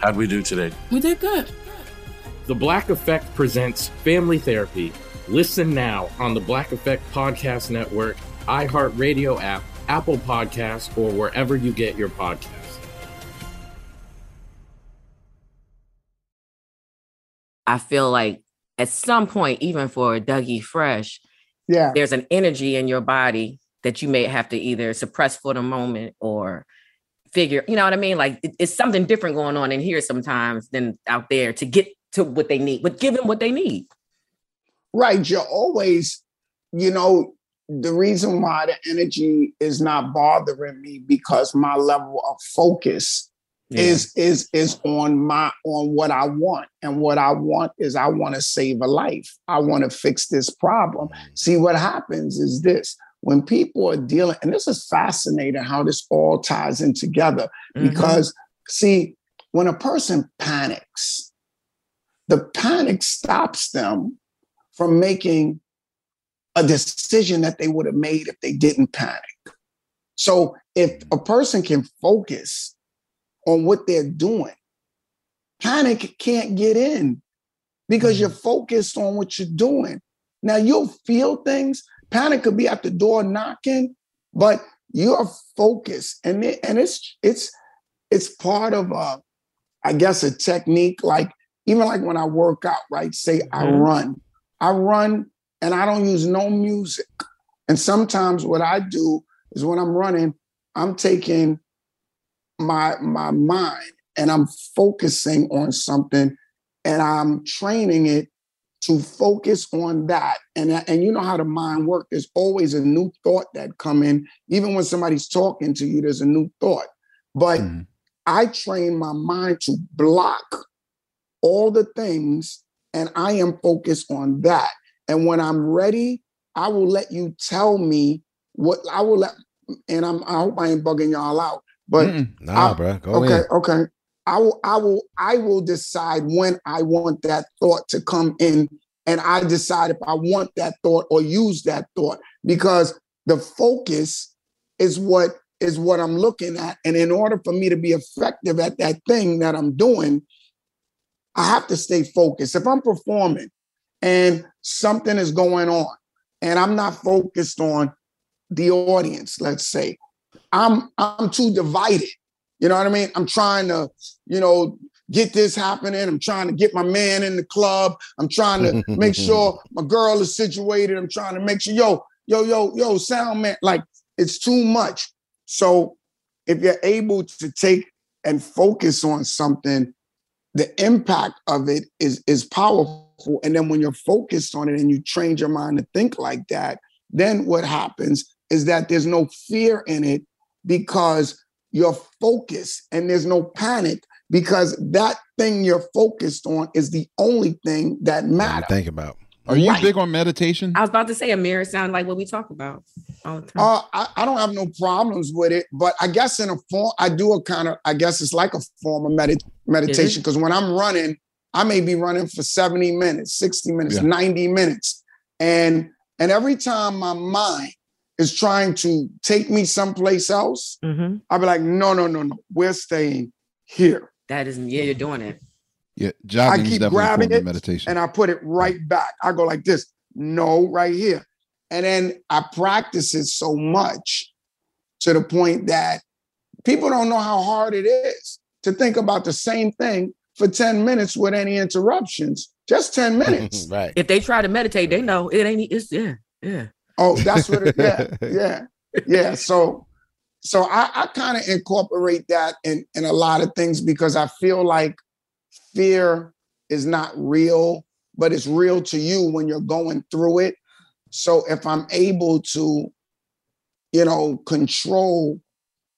how'd we do today? We did good. The Black Effect presents Family Therapy. Listen now on the Black Effect Podcast Network, iHeartRadio app, Apple Podcasts, or wherever you get your podcasts. I feel like at some point, even for Doug E. Fresh, there's an energy in your body that you may have to either suppress for the moment or figure, you know what I mean? Like it's something different going on in here sometimes than out there to get to what they need, but give them what they need. Right. You're always, you know, the reason why the energy is not bothering me because my level of focus is on what I want. And what I want is I want to save a life. I want to fix this problem. See, what happens is this. When people are dealing, and this is fascinating how this all ties in together, because see, when a person panics, the panic stops them from making a decision that they would have made if they didn't panic. So if a person can focus on what they're doing, panic can't get in because you're focused on what you're doing. Now you'll feel things. Panic could be at the door knocking, but you're focused, and it's part of a, I guess, a technique. Like even like when I work out, right? Say I run, and I don't use no music. And sometimes what I do is when I'm running, I'm taking my mind and I'm focusing on something, and I'm training it to focus on that. And you know how the mind works. There's always a new thought that come in. Even when somebody's talking to you, there's a new thought. But I train my mind to block all the things, and I am focused on that. And when I'm ready, I will let you tell me what I will let. And I hope I ain't bugging y'all out. But bro, go ahead. Okay. I will decide when I want that thought to come in, and I decide if I want that thought or use that thought, because the focus is what I'm looking at. And in order for me to be effective at that thing that I'm doing, I have to stay focused. If I'm performing and something is going on and I'm not focused on the audience, let's say, I'm too divided. You know what I mean? I'm trying to, get this happening. I'm trying to get my man in the club. I'm trying to make sure my girl is situated. I'm trying to make sure, yo, sound man, like it's too much. So if you're able to take and focus on something, the impact of it is powerful. And then when you're focused on it and you train your mind to think like that, then what happens is that there's no fear in it because you're focused, and there's no panic because that thing you're focused on is the only thing that matters. Think about. Are you big on meditation? I was about to say, Amir, sound like what we talk about all the time. I don't have no problems with it, but I guess in a form, I do a kind of, I guess it's like a form of meditation because when I'm running, I may be running for 70 minutes, 60 minutes, 90 minutes. And every time my mind is trying to take me someplace else, I'll be like, no. We're staying here. That is, you're doing it. Yeah, jogging. I keep grabbing it, meditation, and I put it right back. I go like this, no, right here. And then I practice it so much to the point that people don't know how hard it is to think about the same thing for 10 minutes with any interruptions, just 10 minutes. Right. If they try to meditate, they know it ain't, it's, yeah. Oh, that's what it, yeah. So I kind of incorporate that in a lot of things because I feel like fear is not real, but it's real to you when you're going through it. So if I'm able to, control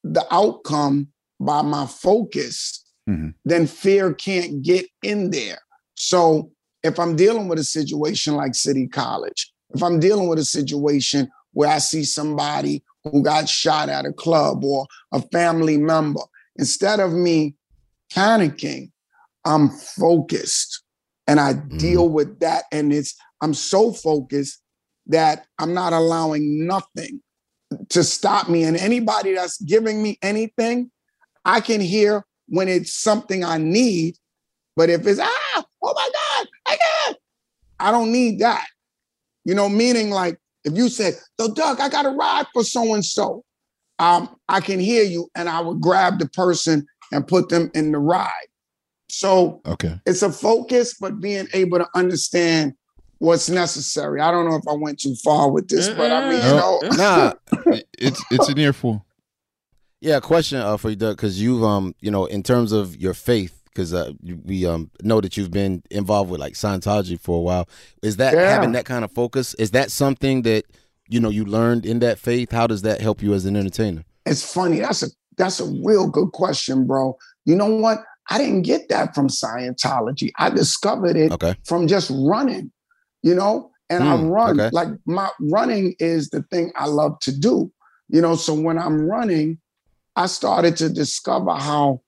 the outcome by my focus, then fear can't get in there. So if I'm dealing with a situation like City College, if I'm dealing with a situation where I see somebody who got shot at a club or a family member, instead of me panicking, I'm focused and I deal with that. And I'm so focused that I'm not allowing nothing to stop me. And anybody that's giving me anything, I can hear when it's something I need. But if it's, oh my God, I don't need that. Meaning like if you said, so Doug, I got a ride for so-and-so, I can hear you and I would grab the person and put them in the ride. So It's a focus, but being able to understand what's necessary. I don't know if I went too far with this, but I mean, it's an earful. Yeah. A question for you, Doug, because you've, in terms of your faith, because we know that you've been involved with like Scientology for a while. Is that having that kind of focus? Is that something that, you learned in that faith? How does that help you as an entertainer? It's funny. That's a real good question, bro. You know what? I didn't get that from Scientology. I discovered it from just running, and I run. Okay. Like my running is the thing I love to do, So when I'm running, I started to discover how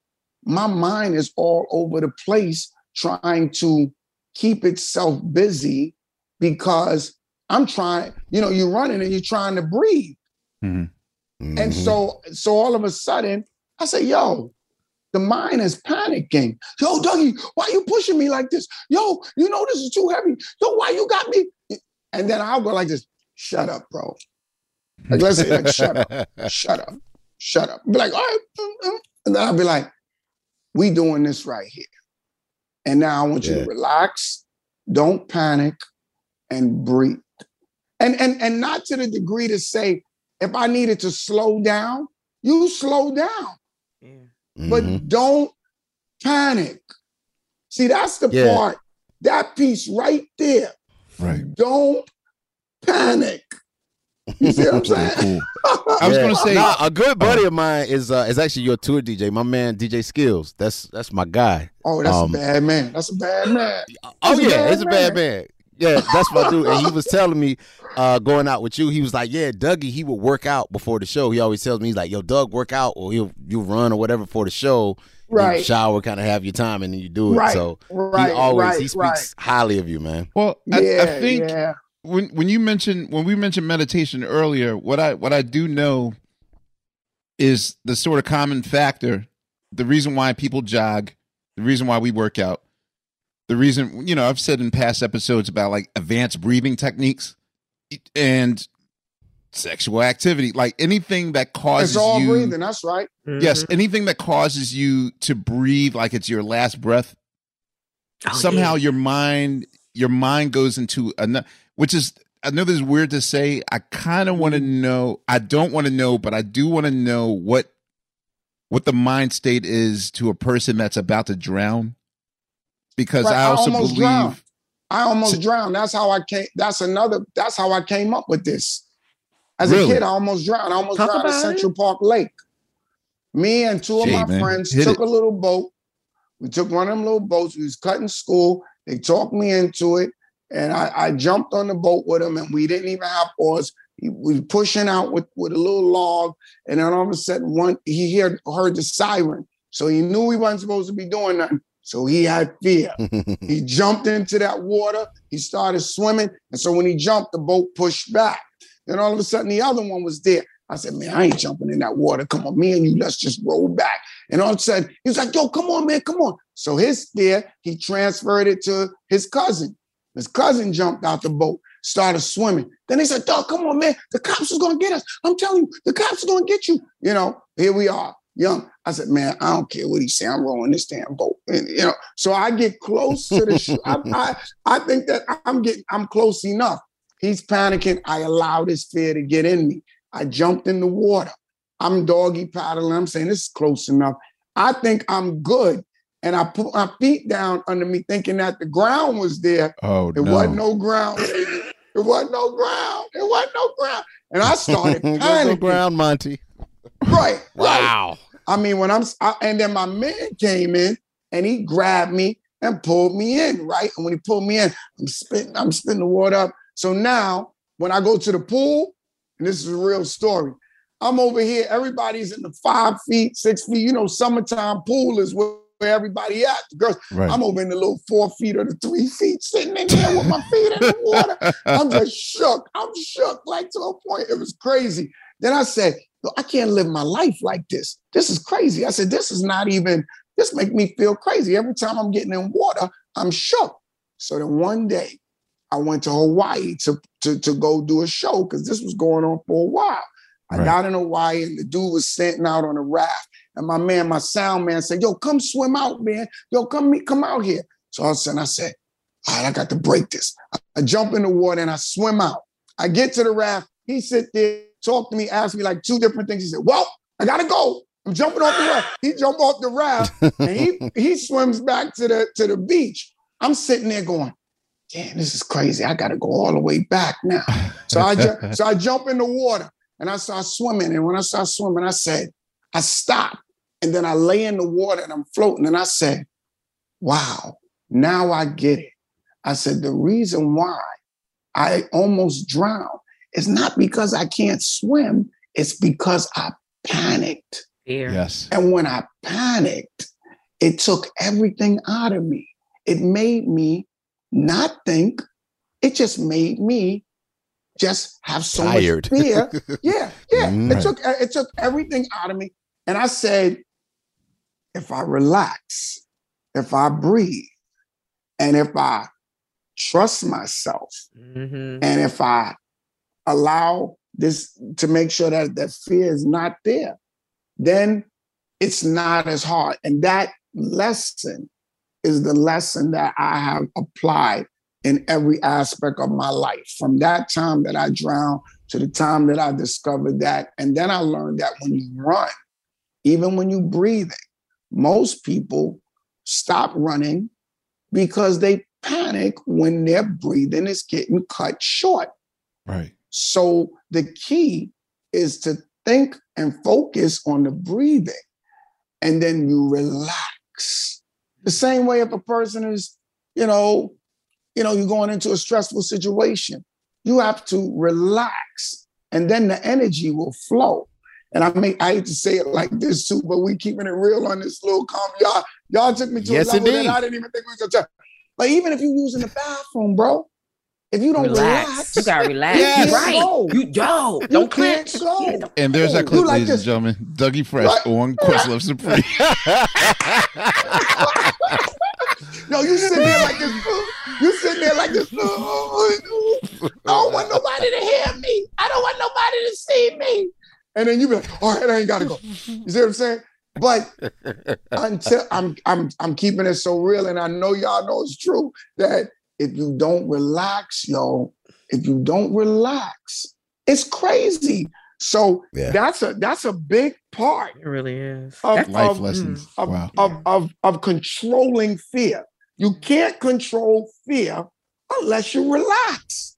my mind is all over the place trying to keep itself busy because I'm trying, you're running and you're trying to breathe. And so all of a sudden I say, yo, the mind is panicking. Yo, Dougie, why are you pushing me like this? Yo, this is too heavy. Yo, why you got me? And then I'll go like this, shut up, bro. Like, let's say, like, shut up. Be like, all right. And then I'll be like, we doing this right here. And now I want you to relax, don't panic, and breathe. And not to the degree to say, if I needed to slow down, you slow down. Yeah. But don't panic. See, that's the part That piece right there. Right. Don't panic. You see what I'm saying? Cool. I was gonna say a good buddy of mine is actually your tour DJ, my man DJ Skills. That's my guy. Oh, that's a bad man. That's a bad man. Oh yeah, it's a bad man. Yeah, that's my dude. And he was telling me, going out with you, he was like, yeah, Dougie, he would work out before the show. He always tells me, he's like, yo, Doug, work out, or you run or whatever for the show. Right. Shower, kind of have your time, and then you do it. Right. So he speaks highly of you, man. Well, I think when we mentioned meditation earlier, what I do know is the sort of common factor, the reason why people jog, the reason why we work out. The reason, I've said in past episodes about like advanced breathing techniques and sexual activity, like anything that causes you. It's all breathing, that's right. Mm-hmm. Yes, anything that causes you to breathe like it's your last breath. Oh, somehow your mind goes into another, which is, I know this is weird to say. I kind of want to know. I don't want to know, but I do want to know what the mind state is to a person that's about to drown. Because right. I almost drowned. That's how I came up with this. As a kid, I almost drowned. I almost drowned at Central Park Lake. Me and two of my friends took a little boat. We took one of them little boats. We was cutting school. They talked me into it. And I jumped on the boat with them, and we didn't even have oars. We were pushing out with a little log. And then all of a sudden, he heard the siren. So he knew we wasn't supposed to be doing nothing. So he had fear. He jumped into that water. He started swimming. And so when he jumped, the boat pushed back. Then all of a sudden, the other one was there. I said, man, I ain't jumping in that water. Come on, me and you, let's just roll back. And all of a sudden, he was like, yo, come on, man, come on. So his fear, he transferred it to his cousin. His cousin jumped out the boat, started swimming. Then he said, dog, come on, man, the cops is going to get us. I'm telling you, the cops are going to get you. Here we are. Young. I said, man, I don't care what he say. I'm rolling this damn boat. And, so I get close to the show. I think that I'm close enough. He's panicking. I allowed his fear to get in me. I jumped in the water. I'm doggy paddling. I'm saying this is close enough. I think I'm good. And I put my feet down under me thinking that the ground was there. Oh, no. It wasn't no ground. It wasn't no ground. It wasn't no ground. And I started panicking. There's no ground, Monty. Right. Wow. I mean, and then my man came in and he grabbed me and pulled me in. Right. And when he pulled me in, I'm spitting the water up. So now when I go to the pool, and this is a real story, I'm over here. Everybody's in the 5 feet, 6 feet, summertime pool is where everybody at. The girls, right. I'm over in the little 4 feet or the 3 feet sitting in there with my feet in the water. I'm just shook. I'm shook like to a point. It was crazy. Then I said, I can't live my life like this. This is crazy. I said, this make me feel crazy. Every time I'm getting in water, I'm shook. So then one day I went to Hawaii to go do a show because this was going on for a while. Right. I got in Hawaii and the dude was sitting out on a raft. And my sound man said, yo, come swim out, man. Yo, come out here. So all of a sudden I said, all right, I got to break this. I jump in the water and I swim out. I get to the raft. He sit there. Talked to me, asked me like two different things. He said, well, I got to go. I'm jumping off the raft. He jumped off the raft and he swims back to the beach. I'm sitting there going, damn, this is crazy. I got to go all the way back now. So I jump in the water and I start swimming. And when I start swimming, I stopped. And then I lay in the water and I'm floating. And I said, wow, now I get it. I said, the reason why I almost drowned, it's not because I can't swim. It's because I panicked. Yes. And when I panicked, it took everything out of me. It made me not think. It just made me just have so tired. Much fear. Yeah. Right. It took everything out of me. And I said, if I relax, if I breathe, and if I trust myself, and if I allow this to make sure that fear is not there, then it's not as hard. And that lesson is the lesson that I have applied in every aspect of my life. From that time that I drowned to the time that I discovered that. And then I learned that when you run, even when you breathe, most people stop running because they panic when their breathing is getting cut short. Right. So the key is to think and focus on the breathing, and then you relax. The same way if a person is, you're going into a stressful situation, you have to relax, and then the energy will flow. And I hate to say it like this too, but we keeping it real on this little comment. Y'all took me to a level that I didn't even think we was going to talk. But even if you're using the bathroom, bro, if you don't relax, you gotta relax. Yes. Right. Don't clench. And there's that clip, ladies and gentlemen. Doug E. Fresh on Questlove Supreme. No, you sitting there like this. You sitting there like this. I don't want nobody to hear me. I don't want nobody to see me. And then you be like, all right, I ain't gotta go. You see what I'm saying? But until I'm keeping it so real, and I know y'all know it's true that if you don't relax, it's crazy. So that's a big part. It really is. Of life lessons of controlling fear. You can't control fear unless you relax.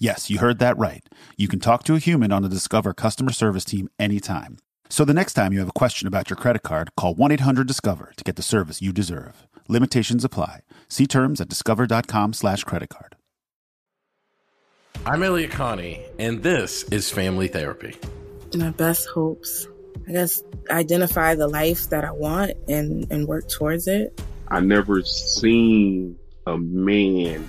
Yes, you heard that right. You can talk to a human on the Discover customer service team anytime. So the next time you have a question about your credit card, call 1-800-DISCOVER to get the service you deserve. Limitations apply. See terms at discover.com/creditcard. I'm Elliot Connie, and this is Family Therapy. My best hopes. I guess identify the life that I want and work towards it. I never seen a man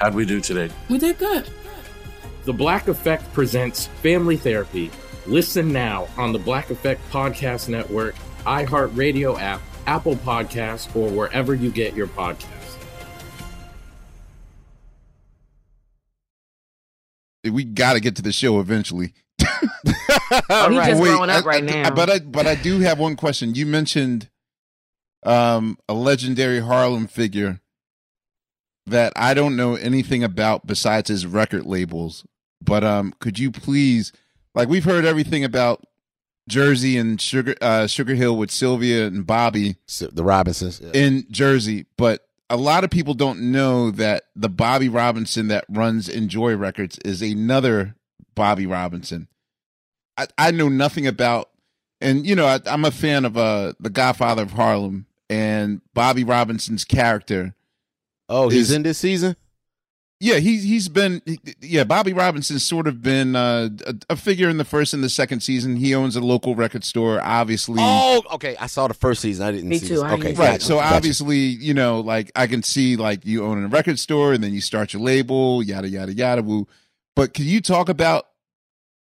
how'd we do today? We did good. The Black Effect presents Family Therapy. Listen now on the Black Effect Podcast Network, iHeartRadio app, Apple Podcasts, or wherever you get your podcasts. We got to get to the show eventually. He's just growing up right now. But I do have one question. You mentioned a legendary Harlem figure that I don't know anything about besides his record labels. But could you please... Like, we've heard everything about Jersey and Sugar Hill with Sylvia and Bobby. The Robinsons. Yeah. In Jersey. But a lot of people don't know that the Bobby Robinson that runs Enjoy Records is another Bobby Robinson. I know nothing about, and, I'm a fan of the Godfather of Harlem, and Bobby Robinson's character. Oh, he's in this season? Yeah, Bobby Robinson's sort of been a figure in the first and the second season. He owns a local record store, obviously. Oh, okay. I saw the first season. I didn't see it. Me too. Okay. Right. So obviously, I can see you own a record store and then you start your label, yada, yada, yada, woo. But can you talk about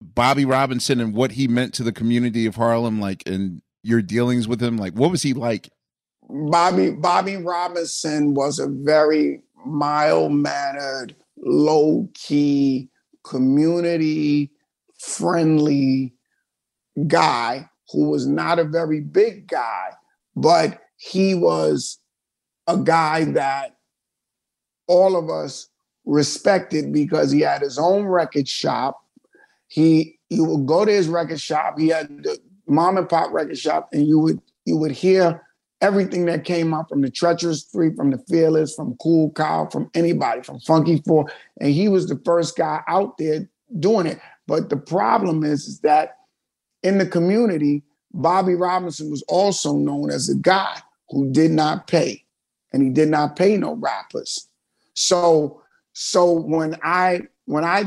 Bobby Robinson and what he meant to the community of Harlem, and your dealings with him? What was he like? Bobby Robinson was a very mild-mannered, low-key, community-friendly guy who was not a very big guy, but he was a guy that all of us respected because he had his own record shop. You would go to his record shop. He had the mom and pop record shop, and you would hear everything that came out from the Treacherous Three, from the Fearless, from Cool Cow, from anybody, from Funky Four. And he was the first guy out there doing it. But the problem is that in the community, Bobby Robinson was also known as a guy who did not pay, and he did not pay no rappers. So when I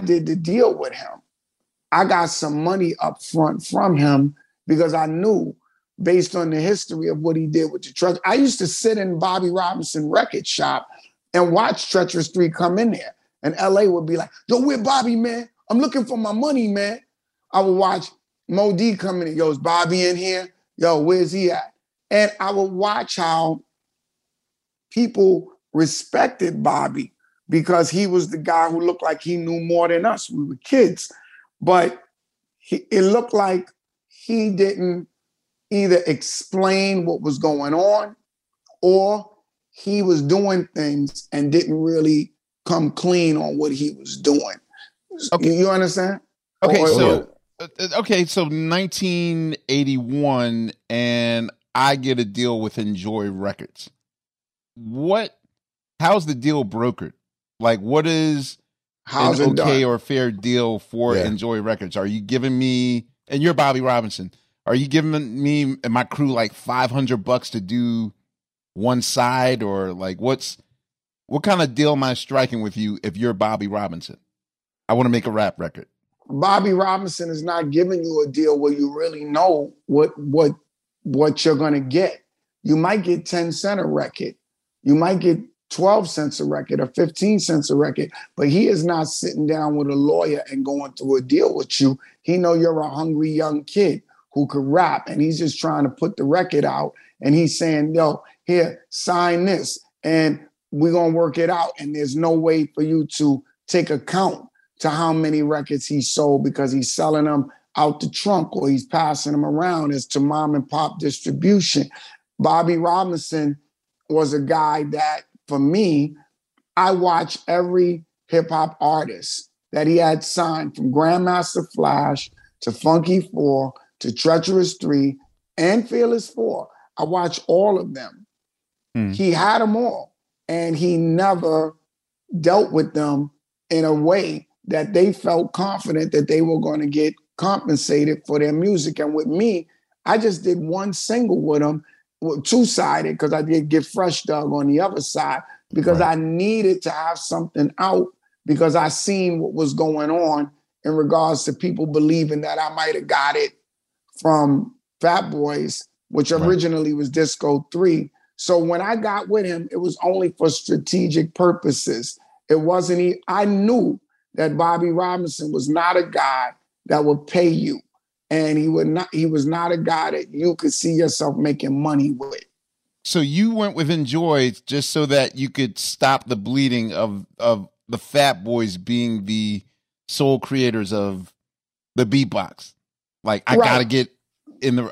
did the deal with him, I got some money up front from him because I knew, based on the history of what he did with the Treacherous. I used to sit in Bobby Robinson record shop and watch Treacherous Three come in there. And L.A. would be like, yo, where Bobby, man? I'm looking for my money, man. I would watch Mo D come in and goes, Bobby in here? Yo, where's he at? And I would watch how people respected Bobby because he was the guy who looked like he knew more than us. We were kids. But it looked like he didn't either explain what was going on, or he was doing things and didn't really come clean on what he was doing. Okay. You understand? Okay, so 1981, and I get a deal with Enjoy Records. How's the deal brokered? Like, what is an okay or fair deal for Enjoy Records? Are you giving me, and you're Bobby Robinson, are you giving me and my crew like $500 to do one side, or like what kind of deal am I striking with you if you're Bobby Robinson? I want to make a rap record. Bobby Robinson is not giving you a deal where you really know what you're gonna get. You might get 10 cents a record, you might get 12 cents a record or 15 cents a record, but he is not sitting down with a lawyer and going through a deal with you. He know you're a hungry young kid who could rap, and he's just trying to put the record out, and he's saying, yo, here, sign this, and we're going to work it out, and there's no way for you to take account to how many records he sold because he's selling them out the trunk or he's passing them around as to mom and pop distribution. Bobby Robinson was a guy that, for me, I watch every hip-hop artist that he had signed, from Grandmaster Flash to Funky Four, to Treacherous Three and Fearless Four. I watch all of them. He had them all, and he never dealt with them in a way that they felt confident that they were going to get compensated for their music. And with me, I just did one single with them, two-sided, because I did Get Fresh Doug on the other side, because I needed to have something out because I seen what was going on in regards to people believing that I might have got it from Fat Boys, which originally was Disco 3. So when I got with him, it was only for strategic purposes. It wasn't, I knew that Bobby Robinson was not a guy that would pay you. And he was not a guy that you could see yourself making money with. So you went with Enjoy just so that you could stop the bleeding of the Fat Boys being the sole creators of the beatbox. Like, I gotta get in the,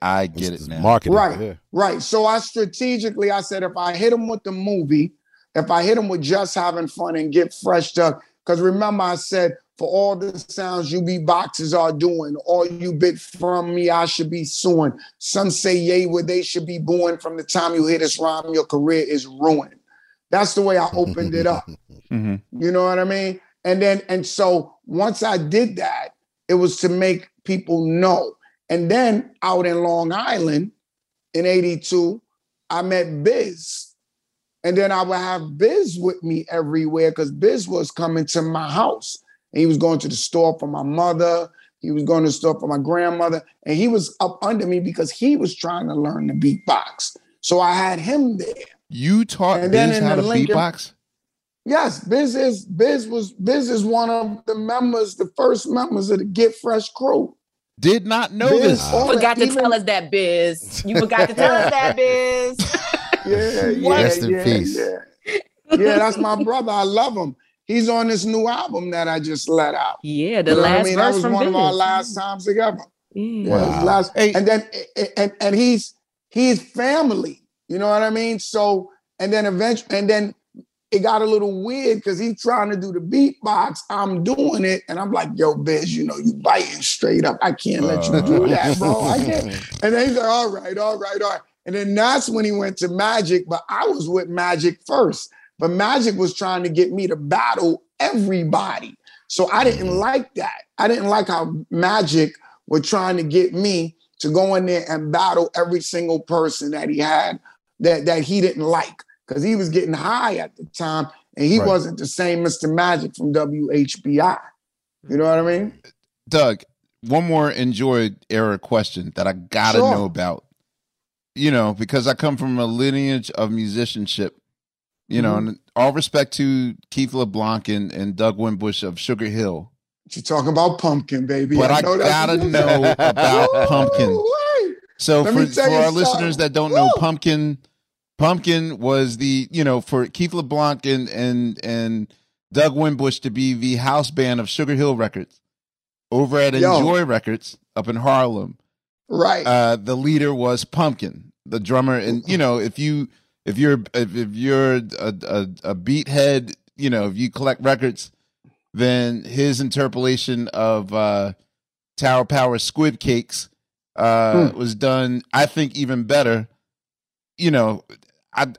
I get it now. Marketing. Right. So I strategically, I said, if I hit him with the movie, if I hit him with Just Having Fun and Get Fresh up, because remember I said, for all the sounds you beatboxers are doing, all you bit from me, I should be suing. Some say yay where they should be booing. From the time you hear this rhyme, your career is ruined. That's the way I opened it up. You know what I mean? And so once I did that, it was to make people know. And then out in Long Island in 82, I met Biz. And then I would have Biz with me everywhere because Biz was coming to my house. And he was going to the store for my mother. He was going to the store for my grandmother. And he was up under me because he was trying to learn the beatbox. So I had him there. You taught Biz how to beatbox? Yes, Biz is one of the members, the first members of the Get Fresh crew. Did not know Biz, this. You forgot to tell us that, Biz. You forgot to tell us that, Biz. Rest in peace. Yeah, that's my brother. I love him. He's on this new album that I just let out. Yeah, the last verse. That was one of our last times together. Wow. And then he's family. You know what I mean? So And then eventually, and then it got a little weird because he's trying to do the beatbox. I'm doing it. And I'm like, yo, Biz, you know, you biting straight up. I can't let you do that, bro. I can't. And then he's like, all right. And then that's when he went to Magic. But I was with Magic first. But Magic was trying to get me to battle everybody. So I didn't like that. I didn't like how Magic were trying to get me to go in there and battle every single person that he had that he didn't like. Because he was getting high at the time, and he wasn't the same Mr. Magic from WHBI. You know what I mean? Doug, one more Enjoy era question that I gotta know about. You know, because I come from a lineage of musicianship. You know, and all respect to Keith LeBlanc and Doug Wimbush of Sugar Hill. You're talking about Pumpkin, baby. But I gotta know about Pumpkin. So for our listeners that don't know, Pumpkin was the, you know, for Keith LeBlanc and Doug Wimbush to be the house band of Sugar Hill Records over at Enjoy Records up in Harlem. Right. The leader was Pumpkin, the drummer. And, you know, if you're a beat head, you know, if you collect records, then his interpolation of Tower Power Squib Cakes was done, I think, even better. You know,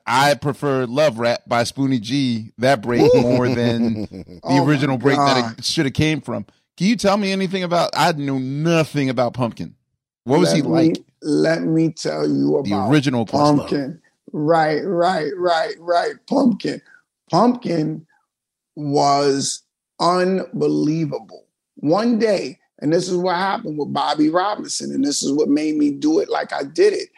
I prefer Love Rap by Spoonie G, that break, more than the original break that it should have came from. Can you tell me anything about? I knew nothing about Pumpkin. What was he like? Let me tell you about the original Pumpkin. Right. Pumpkin was unbelievable. One day, and this is what happened with Bobby Robinson, and this is what made me do it like I did it.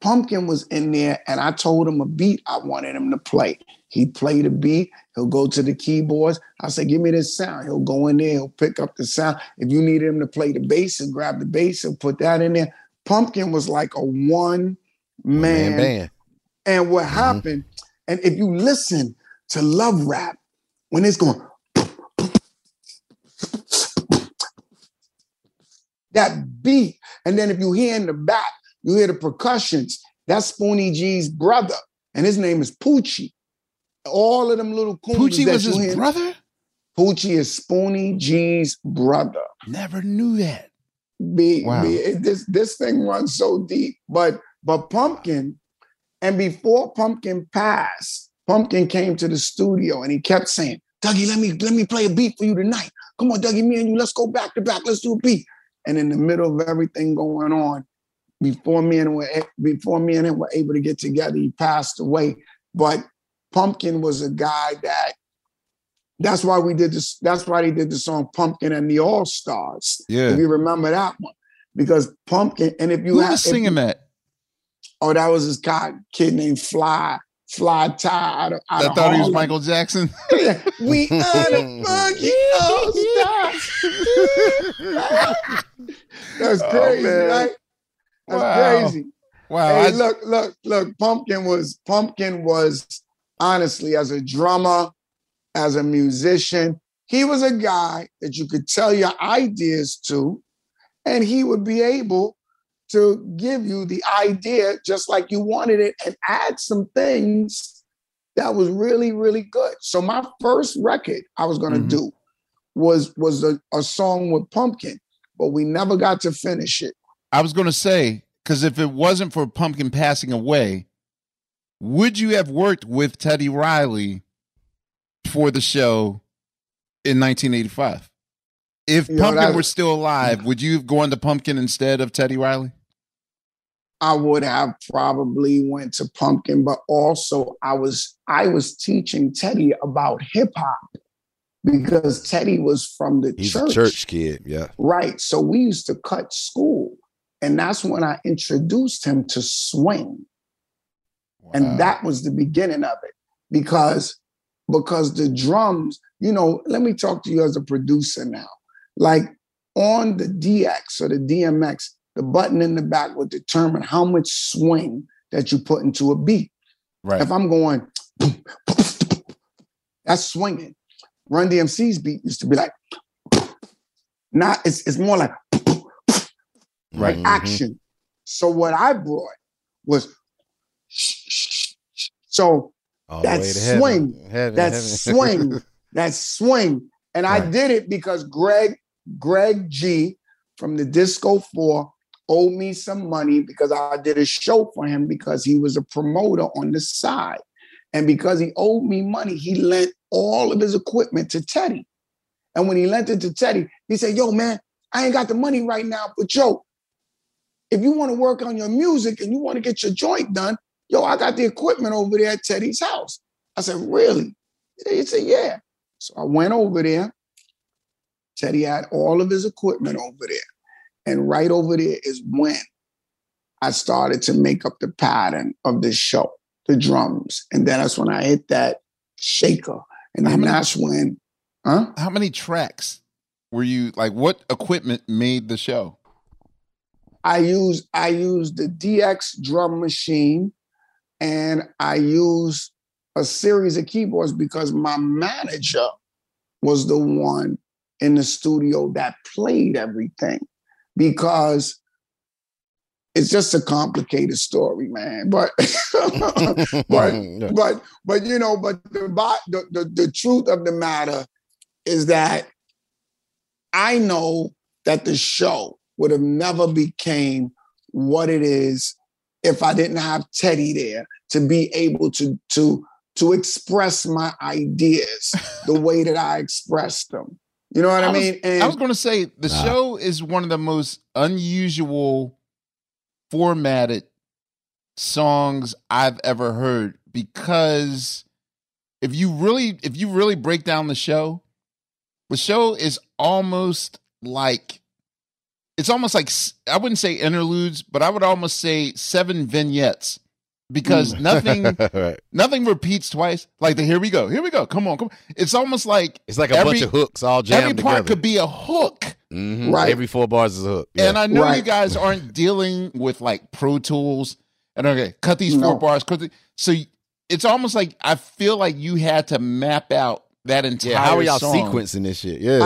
Pumpkin was in there, and I told him a beat I wanted him to play. He played a beat. He'll go to the keyboards. I said, give me this sound. He'll go in there. He'll pick up the sound. If you needed him to play the bass, he'll grab the bass and put that in there. Pumpkin was like a one-man band. And what happened, and if you listen to Love Rap, when it's going, that beat, and then if you hear in the back, you hear the percussions. That's Spoonie G's brother, and his name is Poochie. All of them little coons. Poochie was his brother? Poochie is Spoonie G's brother. Never knew that. This thing runs so deep. But Pumpkin, and before Pumpkin passed, Pumpkin came to the studio, and he kept saying, Dougie, let me play a beat for you tonight. Come on, Dougie, me and you, let's go back to back. Let's do a beat. And in the middle of everything going on, before me and him were able to get together, he passed away. But Pumpkin was a guy that's why we did this. That's why they did the song Pumpkin and the All-Stars. Yeah. If you remember that one. Because Pumpkin, and if you have singing that. Oh, that was this guy, kid named Fly Ty. I thought he was Michael Jackson. We are the funky All-Stars. That's crazy, right? That's crazy. Wow. Hey, look, Pumpkin was honestly, as a drummer, as a musician, he was a guy that you could tell your ideas to, and he would be able to give you the idea just like you wanted it and add some things that was really, really good. So my first record I was going to do was a song with Pumpkin, but we never got to finish it. I was going to say, because if it wasn't for Pumpkin passing away, would you have worked with Teddy Riley for the show in 1985? If Pumpkin were still alive, would you have gone to Pumpkin instead of Teddy Riley? I would have probably went to Pumpkin, but also I was teaching Teddy about hip hop. Because Teddy was from the He's church. A church kid, yeah. Right. So we used to cut school. And that's when I introduced him to swing. Wow. And that was the beginning of it. Because the drums, you know, let me talk to you as a producer now. Like on the DX or the DMX, the button in the back would determine how much swing that you put into a beat. Right. If I'm going, that's swinging. Run DMC's beat used to be like, not it's more like, right, action. So what I brought was, so That swing. And right. I did it because Greg G from the Disco 4 owed me some money because I did a show for him because he was a promoter on the side. And because he owed me money, he lent all of his equipment to Teddy. And when he lent it to Teddy, he said, yo, man, I ain't got the money right now, but yo, if you want to work on your music and you want to get your joint done, yo, I got the equipment over there at Teddy's house. I said, really? He said, yeah. So I went over there. Teddy had all of his equipment over there. And right over there is when I started to make up the pattern of the show, the drums. And then that's when I hit that shaker. And then that's when, How many tracks were you, like, what equipment made the show? I used the DX drum machine and I used a series of keyboards because my manager was the one in the studio that played everything. Because it's just a complicated story, man. But the truth of the matter is that I know that the show would have never became what it is if I didn't have Teddy there to be able to express my ideas the way that I expressed them. You know what I mean? I was going to say the show is one of the most unusual formatted songs I've ever heard, because if you really break down the show is almost like I wouldn't say interludes, but I would almost say 7 vignettes. Because nothing repeats twice. Like the here we go, come on. It's almost like it's like a bunch of hooks all jammed together. Every part could be a hook, right? Every 4 bars is a hook. Yeah. And I know you guys aren't dealing with like Pro Tools and cut these 4 bars. So it's almost like I feel like you had to map out that entire. Yeah, how are y'all sequencing this shit? Yeah,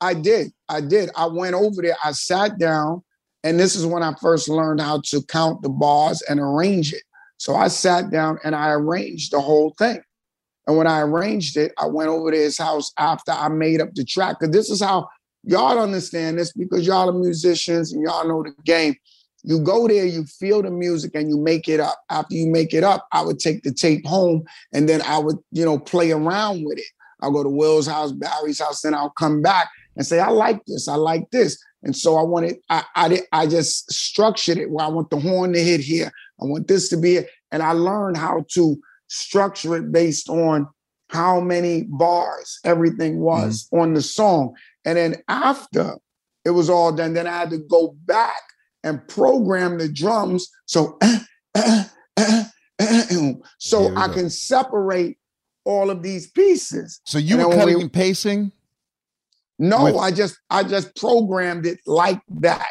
I did. I went over there. I sat down, and this is when I first learned how to count the bars and arrange it. So I sat down and I arranged the whole thing. And when I arranged it, I went over to his house after I made up the track. Because this is how y'all understand this, because y'all are musicians and y'all know the game. You go there, you feel the music and you make it up. After you make it up, I would take the tape home and then I would, play around with it. I'll go to Will's house, Barry's house, then I'll come back and say, I like this. And so I wanted, I just structured it where I want the horn to hit here. I want this to be it. And I learned how to structure it based on how many bars everything was on the song. And then after it was all done, then I had to go back and program the drums so I can separate all of these pieces. So you were cutting and pacing? No, I just programmed it like that.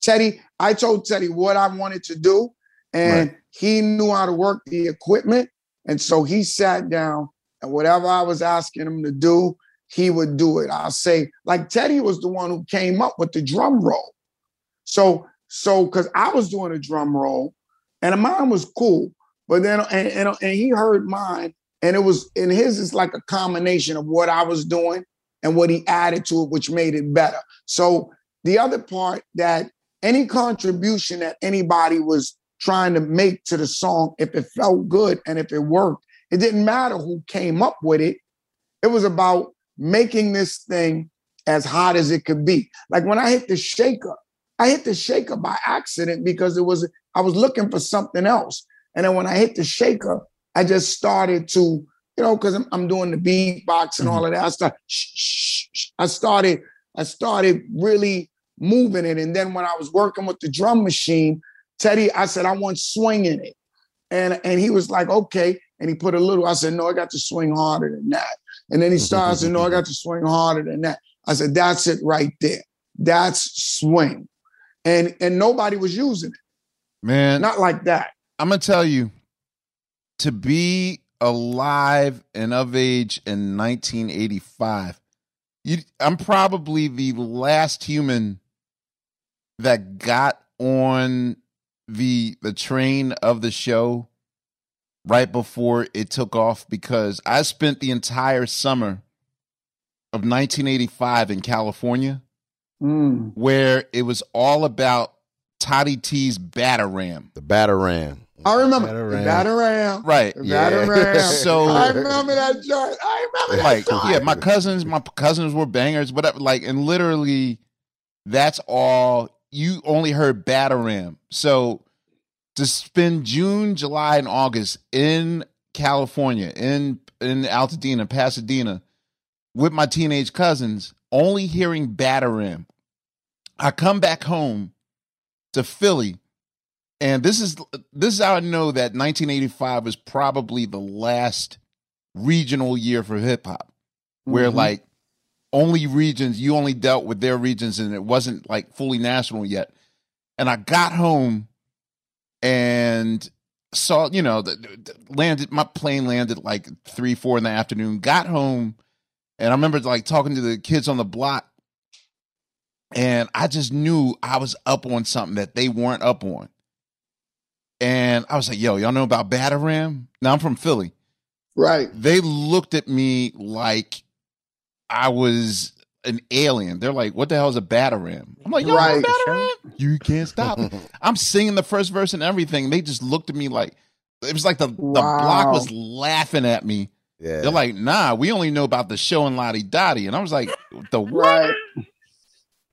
Teddy, I told Teddy what I wanted to do, and he knew how to work the equipment. And so he sat down, and whatever I was asking him to do, he would do it. I'll say, like, Teddy was the one who came up with the drum roll. So because I was doing a drum roll, and mine was cool, but then and he heard mine, and it was, and his is like a combination of what I was doing and what he added to it, which made it better. So the other part, that any contribution that anybody was trying to make to the song, if it felt good and if it worked, it didn't matter who came up with it. It was about making this thing as hot as it could be. Like when I hit the shaker by accident because I was looking for something else. And then when I hit the shaker, I just started to, because I'm doing the beatbox and all of that. I started really moving it. And then when I was working with the drum machine, Teddy, I said, I want swing in it. And he was like, okay. And he put a little, I said, no, I got to swing harder than that. And then he started, I said, no, I got to swing harder than that. I said, that's it right there. That's swing. And nobody was using it. Man. Not like that. I'm going to tell you, to be alive and of age in 1985, I'm probably the last human that got on the train of the show right before it took off, because I spent the entire summer of 1985 in California, where it was all about Toddy T's Bat-a-Ram. The Bat-a-Ram. I remember. Bat-a-Ram. Bat-a-ram. Right. Yeah. Bat-a-ram. So I remember that joint. I remember that joint. Yeah, my cousins were bangers, whatever. Like, and literally, that's all. You only heard Bat-a-ram. So to spend June, July, and August in California, in Altadena, Pasadena, with my teenage cousins, only hearing Bat-a-ram. I come back home to Philly, and this is how I know that 1985 was probably the last regional year for hip hop, where like only regions, you only dealt with their regions, and it wasn't like fully national yet. And I got home and saw, you know, my plane landed like 3-4 in the afternoon. Got home, and I remember like talking to the kids on the block. And I just knew I was up on something that they weren't up on. And I was like, yo, y'all know about Bat-a-Ram? Now, I'm from Philly. Right. They looked at me like I was an alien. They're like, what the hell is a Bat-a-Ram? I'm like, yo, right. Bat-a-Ram? You can't stop me. I'm singing the first verse and everything. They just looked at me like, it was like the block was laughing at me. Yeah. They're like, nah, we only know about the show and Lottie Dottie. And I was like, the what?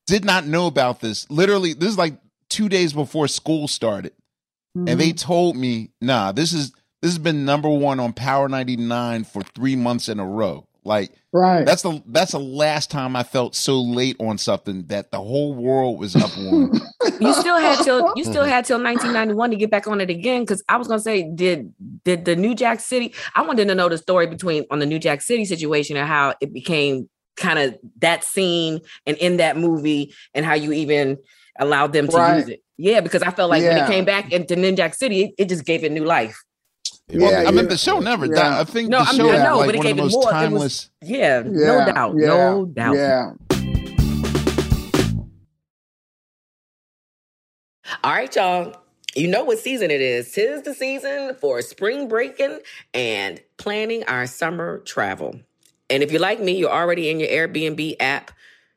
Did not know about this. Literally, this is like 2 days before school started. And they told me, nah, this has been number one on Power 99 for 3 months in a row. Like, right. That's the last time I felt so late on something that the whole world was up on. You still had till 1991 to get back on it again, because I was gonna say, did the New Jack City, I wanted to know the story on the New Jack City situation and how it became kind of that scene and in that movie, and how you even allowed them to use it. Yeah, because I felt like when it came back into New Jack City, it just gave it new life. Well, yeah, I mean, the show never died. I think the show had like one of the most timeless. Yeah, no doubt. No doubt. Yeah. All right, y'all. You know what season it is. 'Tis the season for spring breaking and planning our summer travel. And if you're like me, you're already in your Airbnb app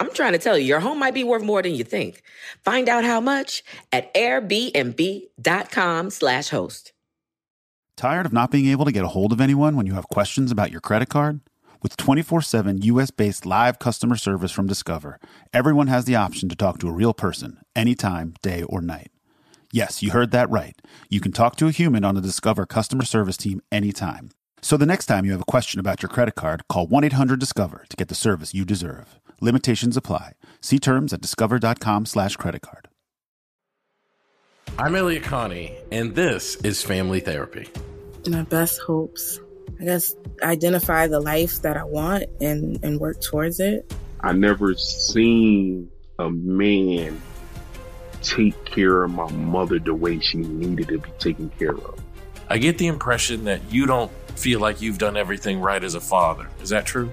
I'm trying to tell you, your home might be worth more than you think. Find out how much at airbnb.com/host. Tired of not being able to get a hold of anyone when you have questions about your credit card? With 24/7 U.S.-based live customer service from Discover, everyone has the option to talk to a real person anytime, day or night. Yes, you heard that right. You can talk to a human on the Discover customer service team anytime. So the next time you have a question about your credit card, call 1-800-DISCOVER to get the service you deserve. Limitations apply. See terms at discover.com/creditcard. I'm Elliot Connie, and this is Family Therapy. My best hopes, I guess, identify the life that I want and work towards it. I never seen a man take care of my mother the way she needed to be taken care of. I get the impression that you don't feel like you've done everything right as a father. Is that true?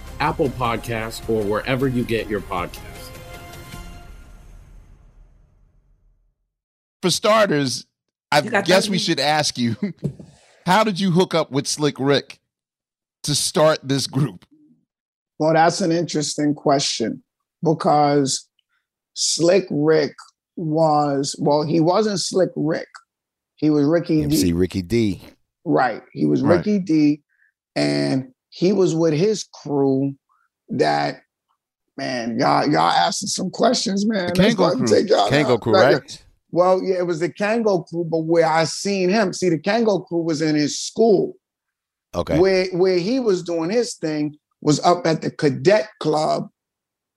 Apple Podcasts, or wherever you get your podcasts. For starters, I guess we should ask you, how did you hook up with Slick Rick to start this group? Well, that's an interesting question, because Slick Rick he wasn't Slick Rick. He was Ricky D. Right. He was Ricky D. And he was with his crew that, man, y'all asking some questions, man. The Kangol Crew. Take Kangol Crew, right? Well, yeah, it was the Kangol Crew, but where I seen him, see, the Kangol Crew was in his school. Okay. Where he was doing his thing was up at the Cadet Club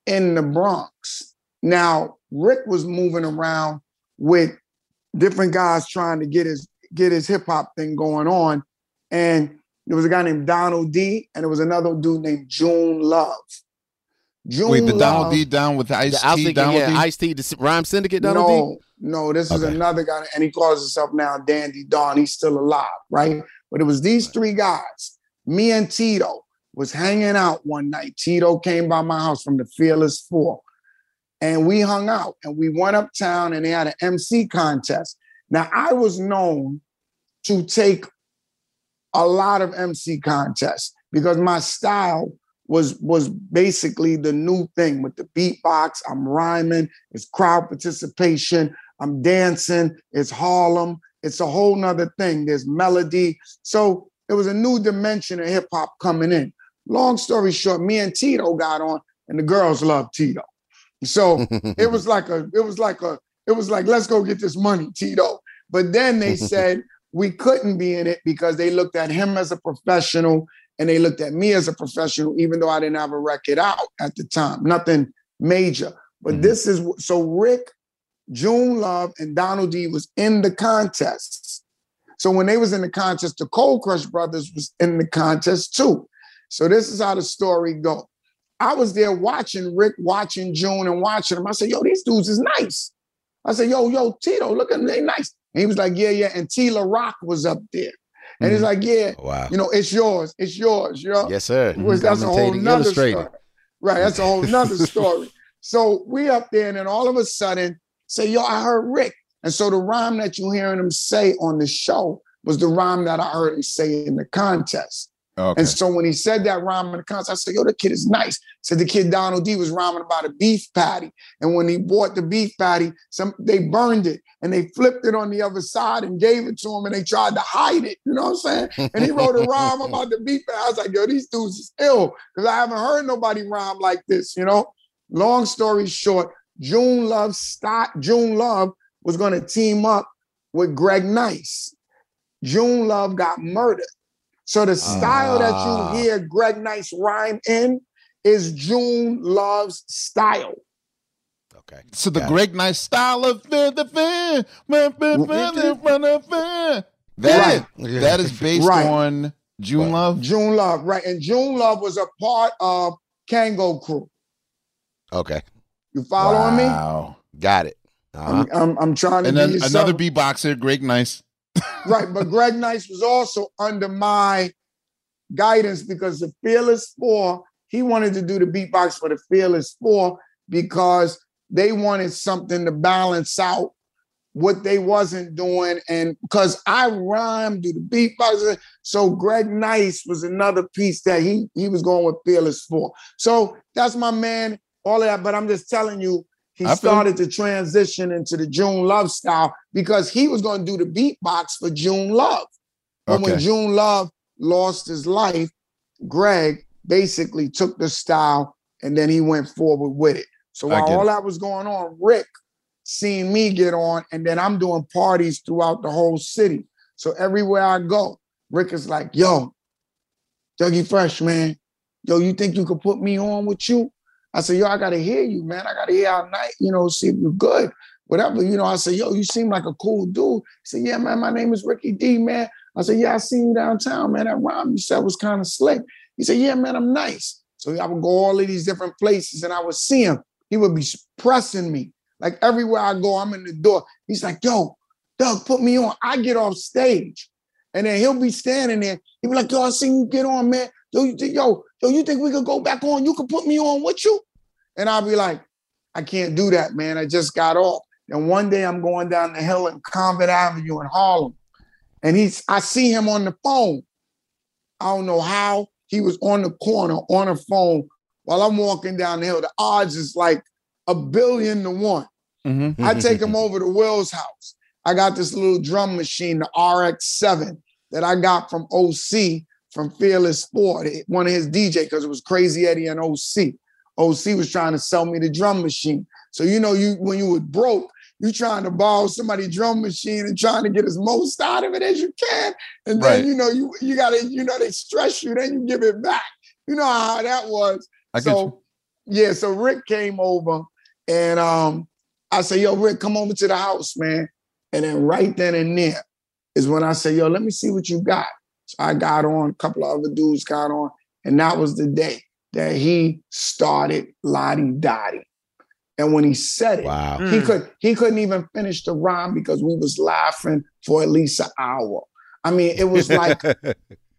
in the Bronx. Now, Rick was moving around with different guys trying to get his hip hop thing going on. And there was a guy named Donald D, and there was another dude named June Love. Wait, the Donald D down with the Ice-T? Yeah, Ice-T, the Rhyme Syndicate Donald D? No, this is another guy, and he calls himself now Dandy Don. He's still alive, right? But it was these three guys. Me and Tito was hanging out one night. Tito came by my house from the Fearless Four, and we hung out, and we went uptown, and they had an MC contest. Now, I was known to take a lot of MC contests because my style was basically the new thing with the beatbox. I'm rhyming, it's crowd participation, I'm dancing, it's Harlem, it's a whole nother thing. There's melody. So it was a new dimension of hip hop coming in. Long story short, me and Tito got on, and the girls loved Tito. So it was like, let's go get this money, Tito. But then they said we couldn't be in it because they looked at him as a professional and they looked at me as a professional, even though I didn't have a record out at the time. Nothing major. But this is, so Rick, June Love, and Donald D was in the contests. So when they was in the contest, the Cold Crush Brothers was in the contest too. So this is how the story go. I was there watching Rick, watching June, and watching him. I said, yo, these dudes is nice. I said, yo, Tito, look at them, they nice. And he was like, yeah. And Tila Rock was up there. And he's like, yeah, wow. You know, it's yours, you know? Yes, sir. Which, that's a whole nother story. Right, that's a whole nother story. So we up there, and then all of a sudden, say, yo, I heard Rick. And so the rhyme that you're hearing him say on the show was the rhyme that I heard him say in the contest. Okay. And so when he said that rhyme in the contest, I said, yo, the kid is nice. So the kid Donald D was rhyming about a beef patty. And when he bought the beef patty, they burned it and they flipped it on the other side and gave it to him and they tried to hide it. You know what I'm saying? And he wrote a rhyme about the beef patty. I was like, yo, these dudes is ill because I haven't heard nobody rhyme like this, you know? Long story short, June Love was going to team up with Greg Nice. June Love got murdered. So the style that you hear Greg Nice rhyme in is June Love's style. Okay. So the Greg Nice style of that is based on June Love? June Love, right. And June Love was a part of Kangol Crew. Okay. You following me? Wow. Got it. Uh-huh. I'm trying to do another something. Beatboxer, Greg Nice. Right, but Greg Nice was also under my guidance because the Fearless Four, he wanted to do the beatbox for the Fearless Four because they wanted something to balance out what they wasn't doing. And because I rhymed, do the beatbox. So Greg Nice was another piece that he was going with Fearless Four. So that's my man, all of that. But I'm just telling you, he started to transition into the June Love style because he was going to do the beatbox for June Love. But when June Love lost his life, Greg basically took the style and then he went forward with it. So while all that was going on, Rick seen me get on, and then I'm doing parties throughout the whole city. So everywhere I go, Rick is like, yo, Doug E. Fresh, man. Yo, you think you could put me on with you? I said, yo, I got to hear you, man. I got to hear all night, you know, see if you're good, whatever. You know, I said, yo, you seem like a cool dude. He said, yeah, man, my name is Ricky D, man. I said, yeah, I seen you downtown, man. That rhyme you said was kind of slick. He said, yeah, man, I'm nice. So I would go all of these different places and I would see him. He would be pressing me. Like everywhere I go, I'm in the door. He's like, yo, Doug, put me on. I get off stage. And then he'll be standing there. He'll be like, yo, I seen you get on, man. Yo, you think we could go back on? You could put me on with you? And I'll be like, I can't do that, man. I just got off. And one day I'm going down the hill in Convent Avenue in Harlem. And I see him on the phone. I don't know how he was on the corner on a phone while I'm walking down the hill. The odds is like 1,000,000,000 to 1. Mm-hmm. I take him over to Will's house. I got this little drum machine, the RX-7, that I got from OC from Fearless Four, one of his DJ, because it was Crazy Eddie and OC. OC was trying to sell me the drum machine. So, you know, you when you was broke, you trying to borrow somebody's drum machine and trying to get as most out of it as you can. And then, right. you know, you got to, you know, they stress you, then you give it back. You know how that was. So Rick came over and I said, yo, Rick, come over to the house, man. And then right then and there is when I said, yo, let me see what you got. So I got on, a couple of other dudes got on. And that was the day that he started Lottie Dottie. And when he said it, wow. he couldn't even finish the rhyme because we was laughing for at least an hour. I mean, it was like,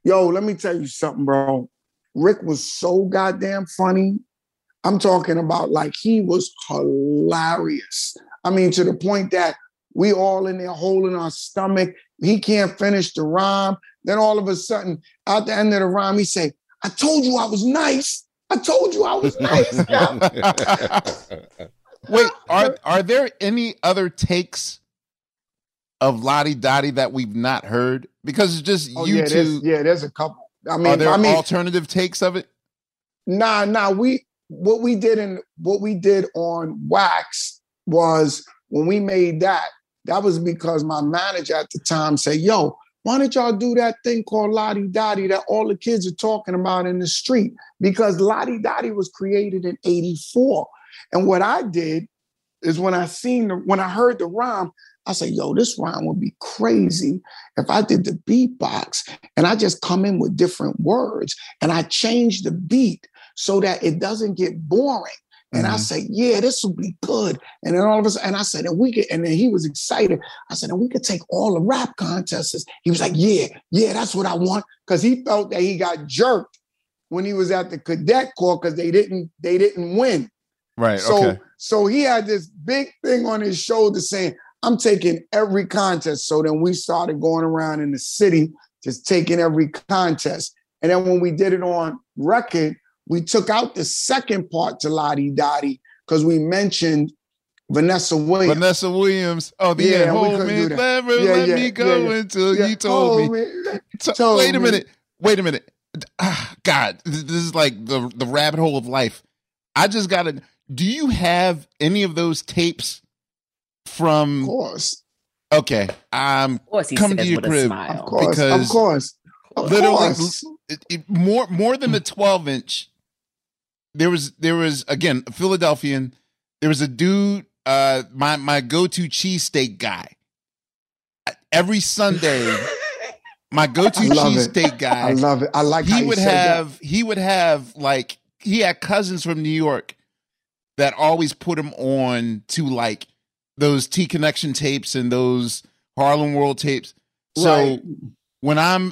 yo, let me tell you something, bro. Rick was so goddamn funny. I'm talking about like he was hilarious. I mean, to the point that we all in there holding our stomach. He can't finish the rhyme. Then all of a sudden, at the end of the rhyme, he say, I told you I was nice. I told you I was nice. Wait, are there any other takes of Lottie Dottie that we've not heard? Because it's just you two. There's a couple. I mean, are there alternative takes of it? Nah. What we did on Wax was when we made that. That was because my manager at the time said, "Yo, why don't y'all do that thing called Lottie Dottie that all the kids are talking about in the street?" Because Lottie Dottie was created in 1984. And what I did is when I heard the rhyme, I said, yo, this rhyme would be crazy if I did the beatbox and I just come in with different words and I change the beat so that it doesn't get boring. And I said, yeah, this will be good. And then all of us, and I said, and then he was excited. I said, and we could take all the rap contests. He was like, yeah, that's what I want. Because he felt that he got jerked when he was at the cadet corps because they didn't win. Right. So he had this big thing on his shoulder saying, I'm taking every contest. So then we started going around in the city, just taking every contest. And then when we did it on record, we took out the second part to Lottie Dottie because we mentioned Vanessa Williams. Vanessa Williams. Oh, yeah. Hold me, let me go until you told me. Wait a minute. Ah, God, this is like the rabbit hole of life. I just got to. Do you have any of those tapes from? Of course. Okay. Of course he come to your crib. Of course. More than the 12-inch. There was again a Philadelphian. There was a dude, my go-to cheesesteak guy. Every Sunday, my go-to cheesesteak guy. I love it. I like. He had cousins from New York that always put him on to like those T Connection tapes and those Harlem World tapes. So when I'm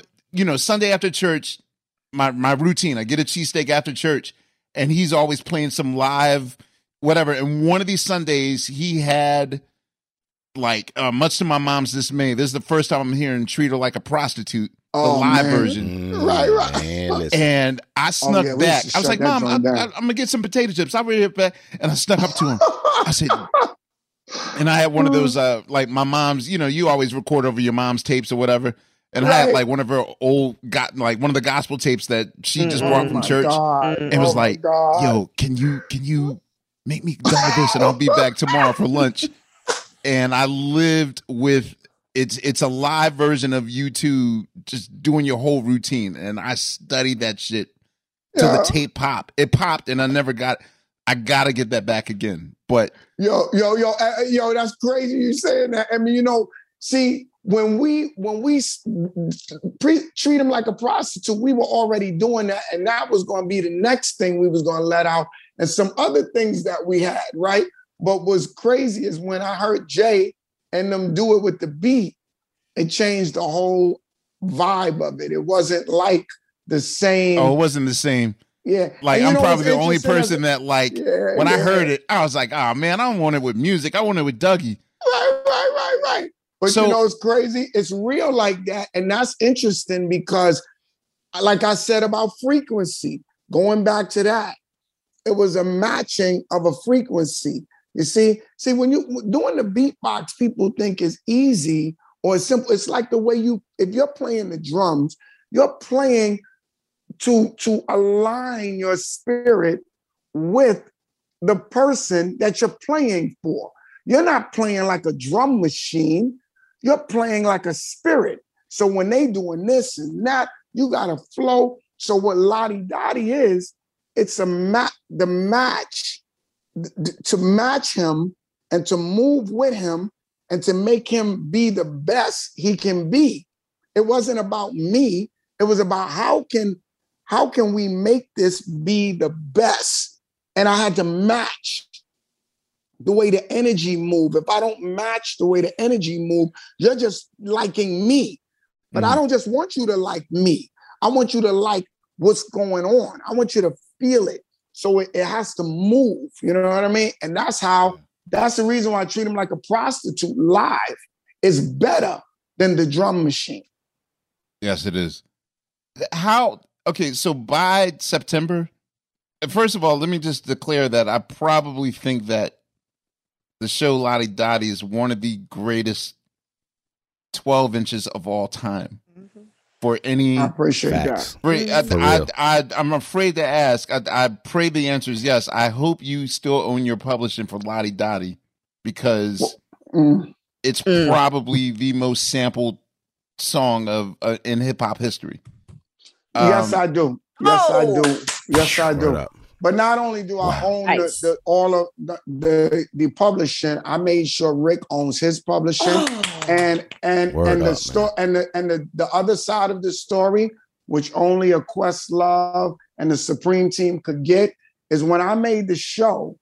Sunday after church, my routine, I get a cheesesteak after church, and he's always playing some live whatever. And one of these Sundays, he had, like, much to my mom's dismay, this is the first time I'm hearing Treat Her Like a Prostitute, the live version. Right. Man, and I snuck back. I was like, Mom, I'm going to get some potato chips. I'll be right back. And I snuck up to him. I said... And I had one of those, like, my mom's, you always record over your mom's tapes or whatever. And I had like one of her one of the gospel tapes that she just brought from church. And was like, yo, can you make me double this and I'll be back tomorrow for lunch. And I lived with, it's a live version of you two just doing your whole routine. And I studied that shit till the tape popped. It popped and I never got it. I got to get that back again. But yo, that's crazy you saying that. I mean, see, when we treat them like a prostitute, we were already doing that. And that was going to be the next thing we was going to let out and some other things that we had. Right. But what's crazy is when I heard Jay and them do it with the beat, it changed the whole vibe of it. It wasn't like the same. Oh, it wasn't the same. Yeah. Like, I'm probably the only person that I heard it, I was like, oh man, I don't want it with music. I want it with Dougie. Right. But it's crazy. It's real like that. And that's interesting because like I said about frequency, going back to that, it was a matching of a frequency. You see, when you doing the beatbox, people think it's easy or it's simple. It's like the way if you're playing the drums, you're playing to align your spirit with the person that you're playing for. You're not playing like a drum machine. You're playing like a spirit. So when they doing this and that, you got to flow. So what la-di-da-di is, it's a match him and to move with him and to make him be the best he can be. It wasn't about me. It was about how can we make this be the best? And I had to match the way the energy move. If I don't match the way the energy move, you're just liking me. But I don't just want you to like me. I want you to like what's going on. I want you to feel it. So it has to move. You know what I mean? And that's the reason why I treat him like a prostitute live. It's better than the drum machine. Yes, it is. Okay, so by September, first of all, let me just declare that I probably think that the show La-di-da-di is one of the greatest 12 inches of all time. For any, I appreciate facts. That. I'm afraid to ask. I pray the answer is yes. I hope you still own your publishing for La-di-da-di because it's probably the most sampled song of in hip hop history. Yes, I do. Yes, I do. Yes, I do. But not only do I own all of the publishing, I made sure Rick owns his publishing, and the other side of the story, which only a Questlove and the Supreme Team could get, is when I made the show,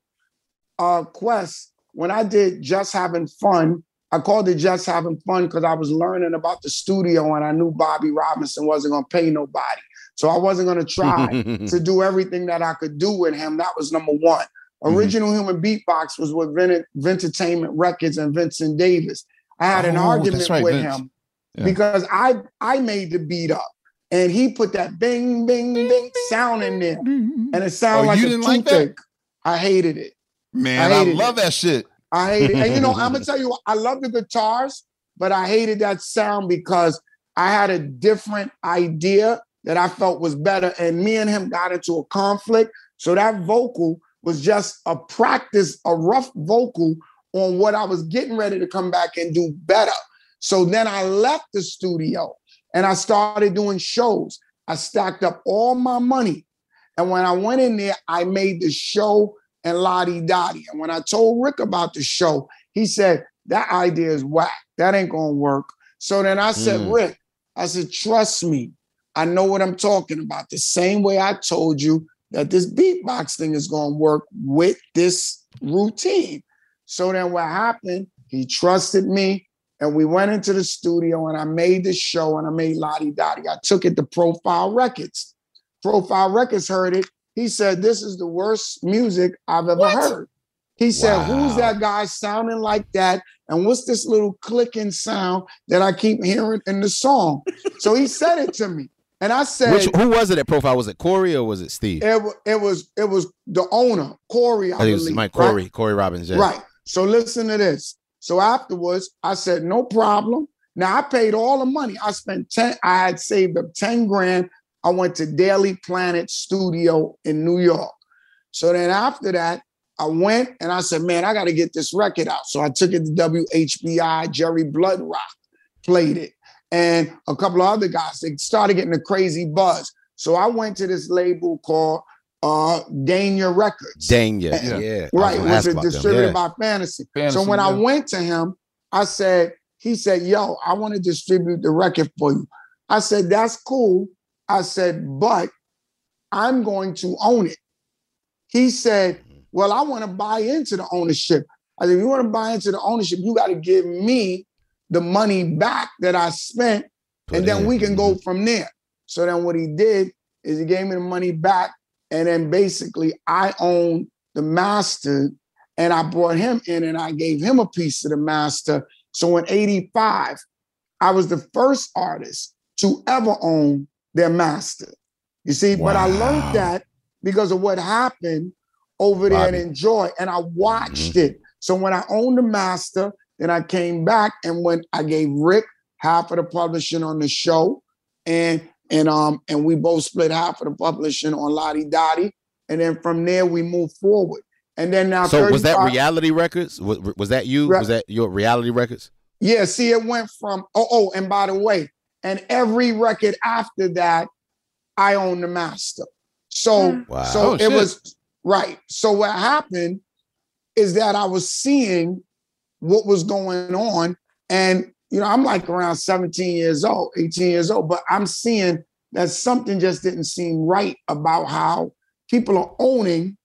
Quest. When I did Just Having Fun, I called it Just Having Fun because I was learning about the studio, and I knew Bobby Robinson wasn't going to pay nobody. So I wasn't going to try to do everything that I could do with him. That was number one. Original Human Beatbox was with Ventertainment Records and Vincent Davis. I had an argument with him because I made the beat up. And he put that bing, bing, bing sound in there. And it sounded like a toothache. I hated it. Man, I love that shit. I hate it. And you know, I'm going to tell you, I love the guitars, but I hated that sound because I had a different idea that I felt was better, and me and him got into a conflict. So that vocal was just a practice, a rough vocal on what I was getting ready to come back and do better. So then I left the studio and I started doing shows. I stacked up all my money. And when I went in there, I made the show and La-di-da-di. And when I told Rick about the show, he said, that idea is whack. That ain't gonna work. So then I said, Rick, I said, trust me. I know what I'm talking about. The same way I told you that this beatbox thing is going to work with this routine. So then what happened, he trusted me and we went into the studio and I made this show and I made La-di-da-di. I took it to Profile Records. Profile Records heard it. He said, this is the worst music I've ever heard. He said, who's that guy sounding like that? And what's this little clicking sound that I keep hearing in the song? So he said it to me. And I said, who was it at Profile? Was it Corey or was it Steve? It was the owner, Corey, I believe. It was Mike Corey, right? Corey Robbins. Yeah. Right. So listen to this. So afterwards, I said, no problem. Now I paid all the money. I had saved up 10 grand. I went to Daily Planet Studio in New York. So then after that, I went and I said, man, I got to get this record out. So I took it to WHBI, Jerry Bloodrock played it. And a couple of other guys, they started getting a crazy buzz. So I went to this label called Dania Records. Dania, yeah. Right, it was distributed by Fantasy. So when I went to him, he said, yo, I want to distribute the record for you. I said, that's cool. I said, but I'm going to own it. He said, well, I want to buy into the ownership. I said, if you want to buy into the ownership, you got to give me the money back that I spent, and then we can go from there. So then what he did is he gave me the money back, and then basically I owned the master, and I brought him in, and I gave him a piece of the master. So in 1985, I was the first artist to ever own their master. You see, but I learned that because of what happened over there and Enjoy. And I watched it. So when I owned the master, then I came back and when I gave Rick half of the publishing on the show. And And we both split half of the publishing on Lottie Dottie. And then from there, we moved forward. And then now, so was that Reality Records? Was that you? Was that your Reality Records? Yeah. See, it went from oh, and by the way, and every record after that, I owned the master. So, wow. So it was right. So what happened is that I was seeing what was going on, and you know, I'm like around 17 years old, 18 years old, but I'm seeing that something just didn't seem right about how people are owning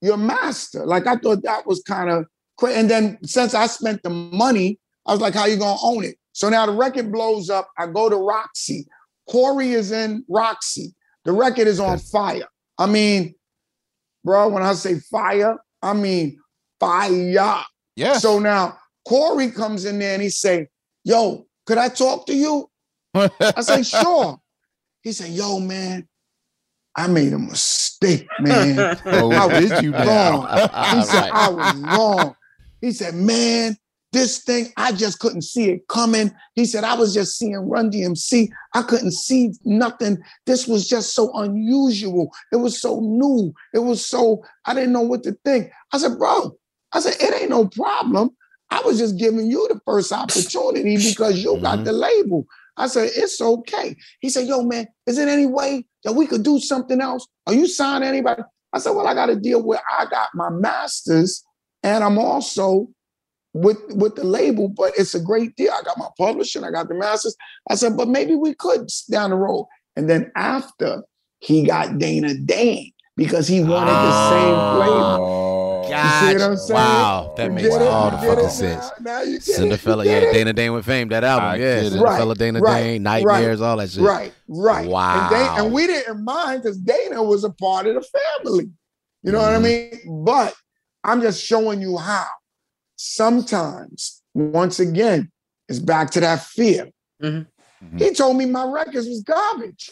your master. Like, I thought that was kind of crazy. And then since I spent the money, I was like, how you going to own it? So now the record blows up. I go to Roxy. Corey is in Roxy. The record is on fire. I mean, bro, when I say fire, I mean fire. Yeah. So now Corey comes in there and he say, yo, could I talk to you? I say, sure. He said, yo, man, I made a mistake, man. I was wrong. He said, I was wrong. He said, man, this thing, I just couldn't see it coming. He said, I was just seeing Run DMC. I couldn't see nothing. This was just so unusual. It was so new. It was so, I didn't know what to think. I said, bro, I said, it ain't no problem. I was just giving you the first opportunity because you got the label. I said, it's okay. He said, yo, man, is there any way that we could do something else? Are you signing anybody? I said, well, I got to deal with, I got my masters and I'm also with the label, but it's a great deal. I got my publishing, I got the masters. I said, but maybe we could down the road. And then after, he got Dana Dane because he wanted the same flavor. Gotcha. You see what I'm saying? Wow, that makes all the fucking sense. Now you get Cinderfella, yeah, Dana Dane with Fame, that album, yeah, Cinderfella, Dana Dane, Nightmares, all that shit. Right, right. Wow. And we didn't mind because Dana was a part of the family. You know what I mean? But I'm just showing you how sometimes, once again, it's back to that fear. He told me my records was garbage.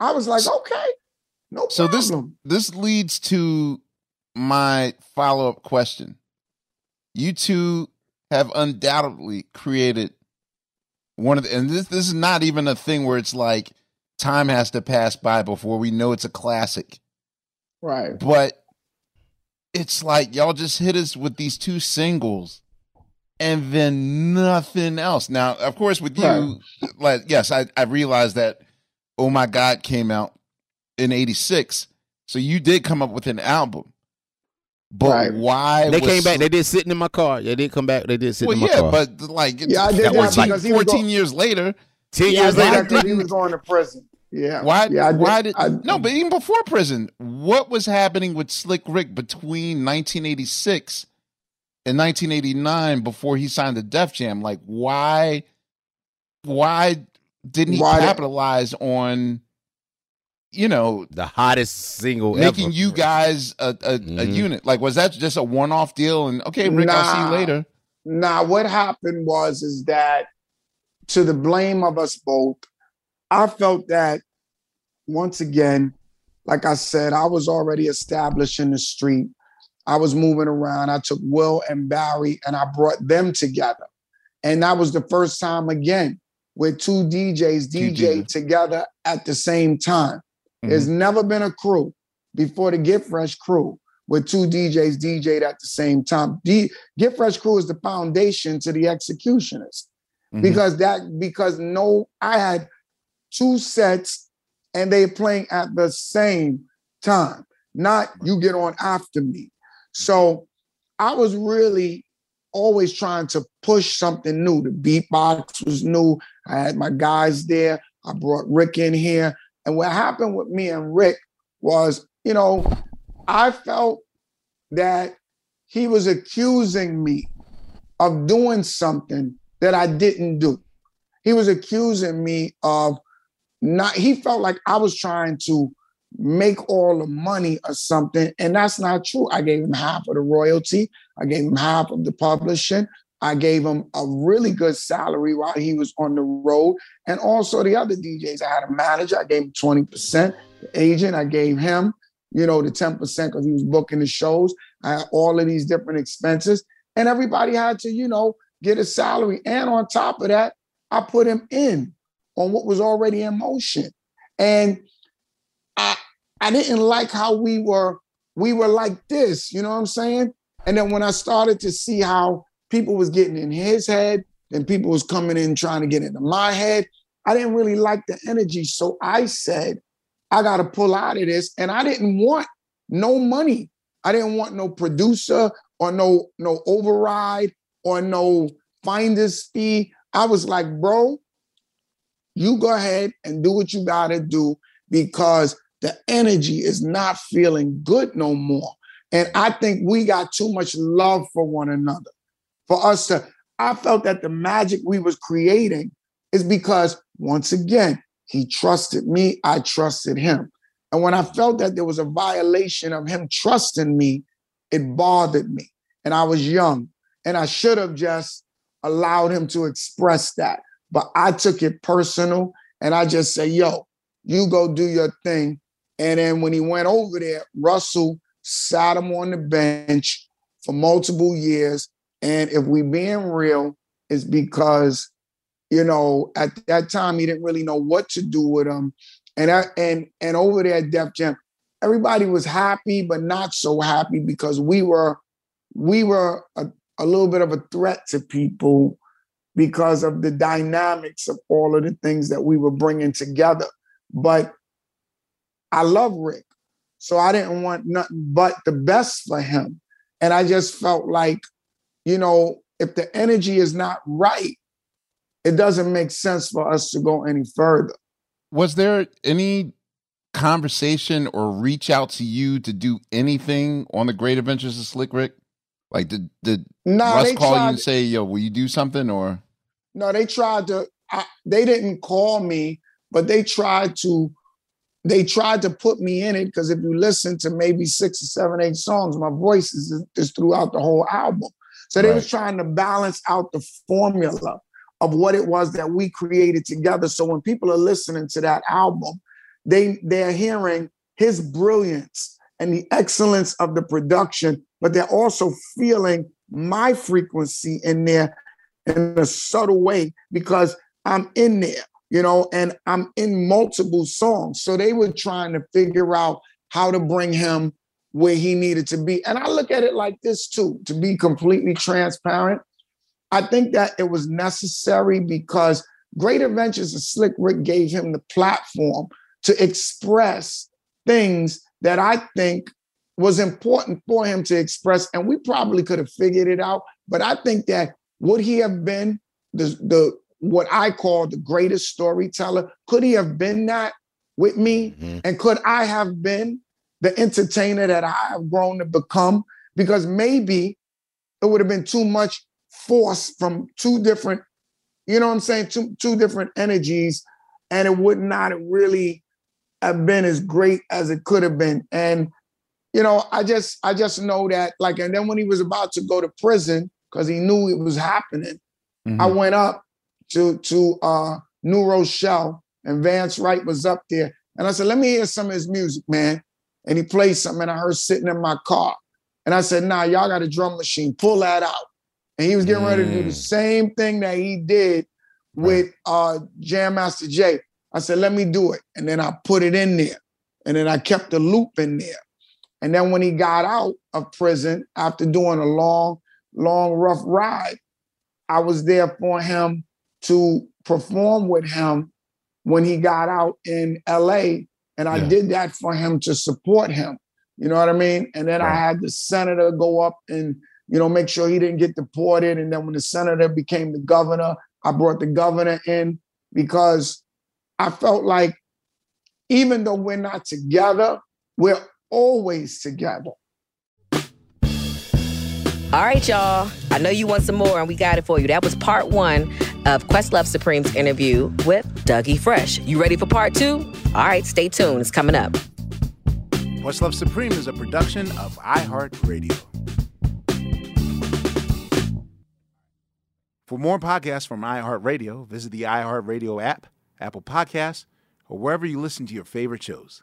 I was like, okay, no problem. So this leads to my follow-up question. You two have undoubtedly created one of the, and this is not even a thing where it's like time has to pass by before we know it's a classic. Right. But it's like y'all just hit us with these two singles and then nothing else. Now, of course, with you, like, yes, I realized that Oh My God came out in 86. So you did come up with an album. But why they came back? They did Sitting in My Car. They did come back. They did Sitting in My Car. But like, I did that was like 14 years later. 10 years later, he was going to prison. Yeah. Why? Yeah, no, but even before prison, what was happening with Slick Rick between 1986 and 1989 before he signed to Def Jam? Like, why didn't he capitalize on, you know, the hottest single making ever, you guys a unit? Like, was that just a one-off deal? And okay, Rick, I'll see you later. Nah, what happened is that, to the blame of us both, I felt that, once again, like I said, I was already established in the street. I was moving around. I took Will and Barry and I brought them together. And that was the first time, again, with two DJs DJ together at the same time. There's never been a crew before the Get Fresh crew with two DJs DJed at the same time. Get Fresh crew is the foundation to the Executioners because I had two sets and they playing at the same time, not you get on after me. So I was really always trying to push something new. The beatbox was new. I had my guys there. I brought Rick in here. And what happened with me and Rick was, you know, I felt that he was accusing me of doing something that I didn't do. He was accusing me of not, he felt like I was trying to make all the money or something. And that's not true. I gave him half of the royalty. I gave him half of the publishing. I gave him a really good salary while he was on the road. And also the other DJs, I had a manager, I gave him 20%. The agent, I gave him, you know, the 10% because he was booking the shows. I had all of these different expenses. And everybody had to, you know, get a salary. And on top of that, I put him in on what was already in motion. And I didn't like how we were like this, you know what I'm saying? And then when I started to see how people was getting in his head and people was coming in trying to get into my head, I didn't really like the energy. So I said, I got to pull out of this. And I didn't want no money. I didn't want no producer or no override or no finder's fee. I was like, bro, you go ahead and do what you got to do because the energy is not feeling good no more. And I think we got too much love for one another. For us to, I felt that the magic we was creating is because, once again, he trusted me, I trusted him. And when I felt that there was a violation of him trusting me, it bothered me. And I was young, and I should have just allowed him to express that. But I took it personal, and I just said, yo, you go do your thing. And then when he went over there, Russell sat him on the bench for multiple years. And if we being real, it's because, you know, at that time, he didn't really know what to do with him. And and over there at Def Jam, everybody was happy, but not so happy because we were a little bit of a threat to people because of the dynamics of all of the things that we were bringing together. But I love Rick, so I didn't want nothing but the best for him. And I just felt like, you know, if the energy is not right, it doesn't make sense for us to go any further. Was there any conversation or reach out to you to do anything on the Great Adventures of Slick Rick? Like, did Russ call you and say, yo, will you do something? Or no, they tried to, they didn't call me, but they tried to put me in it, because if you listen to maybe 6 or 7, 8 songs, my voice is throughout the whole album. So they was trying to balance out the formula of what it was that we created together. So when people are listening to that album, they're hearing his brilliance and the excellence of the production, but they're also feeling my frequency in there in a subtle way because I'm in there, you know, and I'm in multiple songs. So they were trying to figure out how to bring him where he needed to be. And I look at it like this too, to be completely transparent. I think that it was necessary because Great Adventures of Slick Rick gave him the platform to express things that I think was important for him to express. And we probably could have figured it out, but I think that would he have been the what I call the greatest storyteller? Could he have been that with me? Mm-hmm. And could I have been the entertainer that I have grown to become? Because maybe it would have been too much force from two different, you know what I'm saying, two different energies, and it would not really have been as great as it could have been. And, you know, I just know that, like, and then when he was about to go to prison, because he knew it was happening, mm-hmm. I went up to New Rochelle, and Vance Wright was up there. And I said, let me hear some of his music, man. And he played something, and I heard Sitting in My Car. And I said, nah, y'all got a drum machine, pull that out. And he was getting ready to do the same thing that he did with Jam Master Jay. I said, let me do it. And then I put it in there. And then I kept the loop in there. And then when he got out of prison, after doing a long, long, rough ride, I was there for him to perform with him when he got out in L.A. And I did that for him to support him. You know what I mean? And then I had the senator go up and, you know, make sure he didn't get deported. And then when the senator became the governor, I brought the governor in because I felt like even though we're not together, we're always together. All right, y'all. I know you want some more, and we got it for you. That was part one of Questlove Supreme's interview with Doug E. Fresh. You ready for part two? All right, stay tuned. It's coming up. Questlove Supreme is a production of iHeartRadio. For more podcasts from iHeartRadio, visit the iHeartRadio app, Apple Podcasts, or wherever you listen to your favorite shows.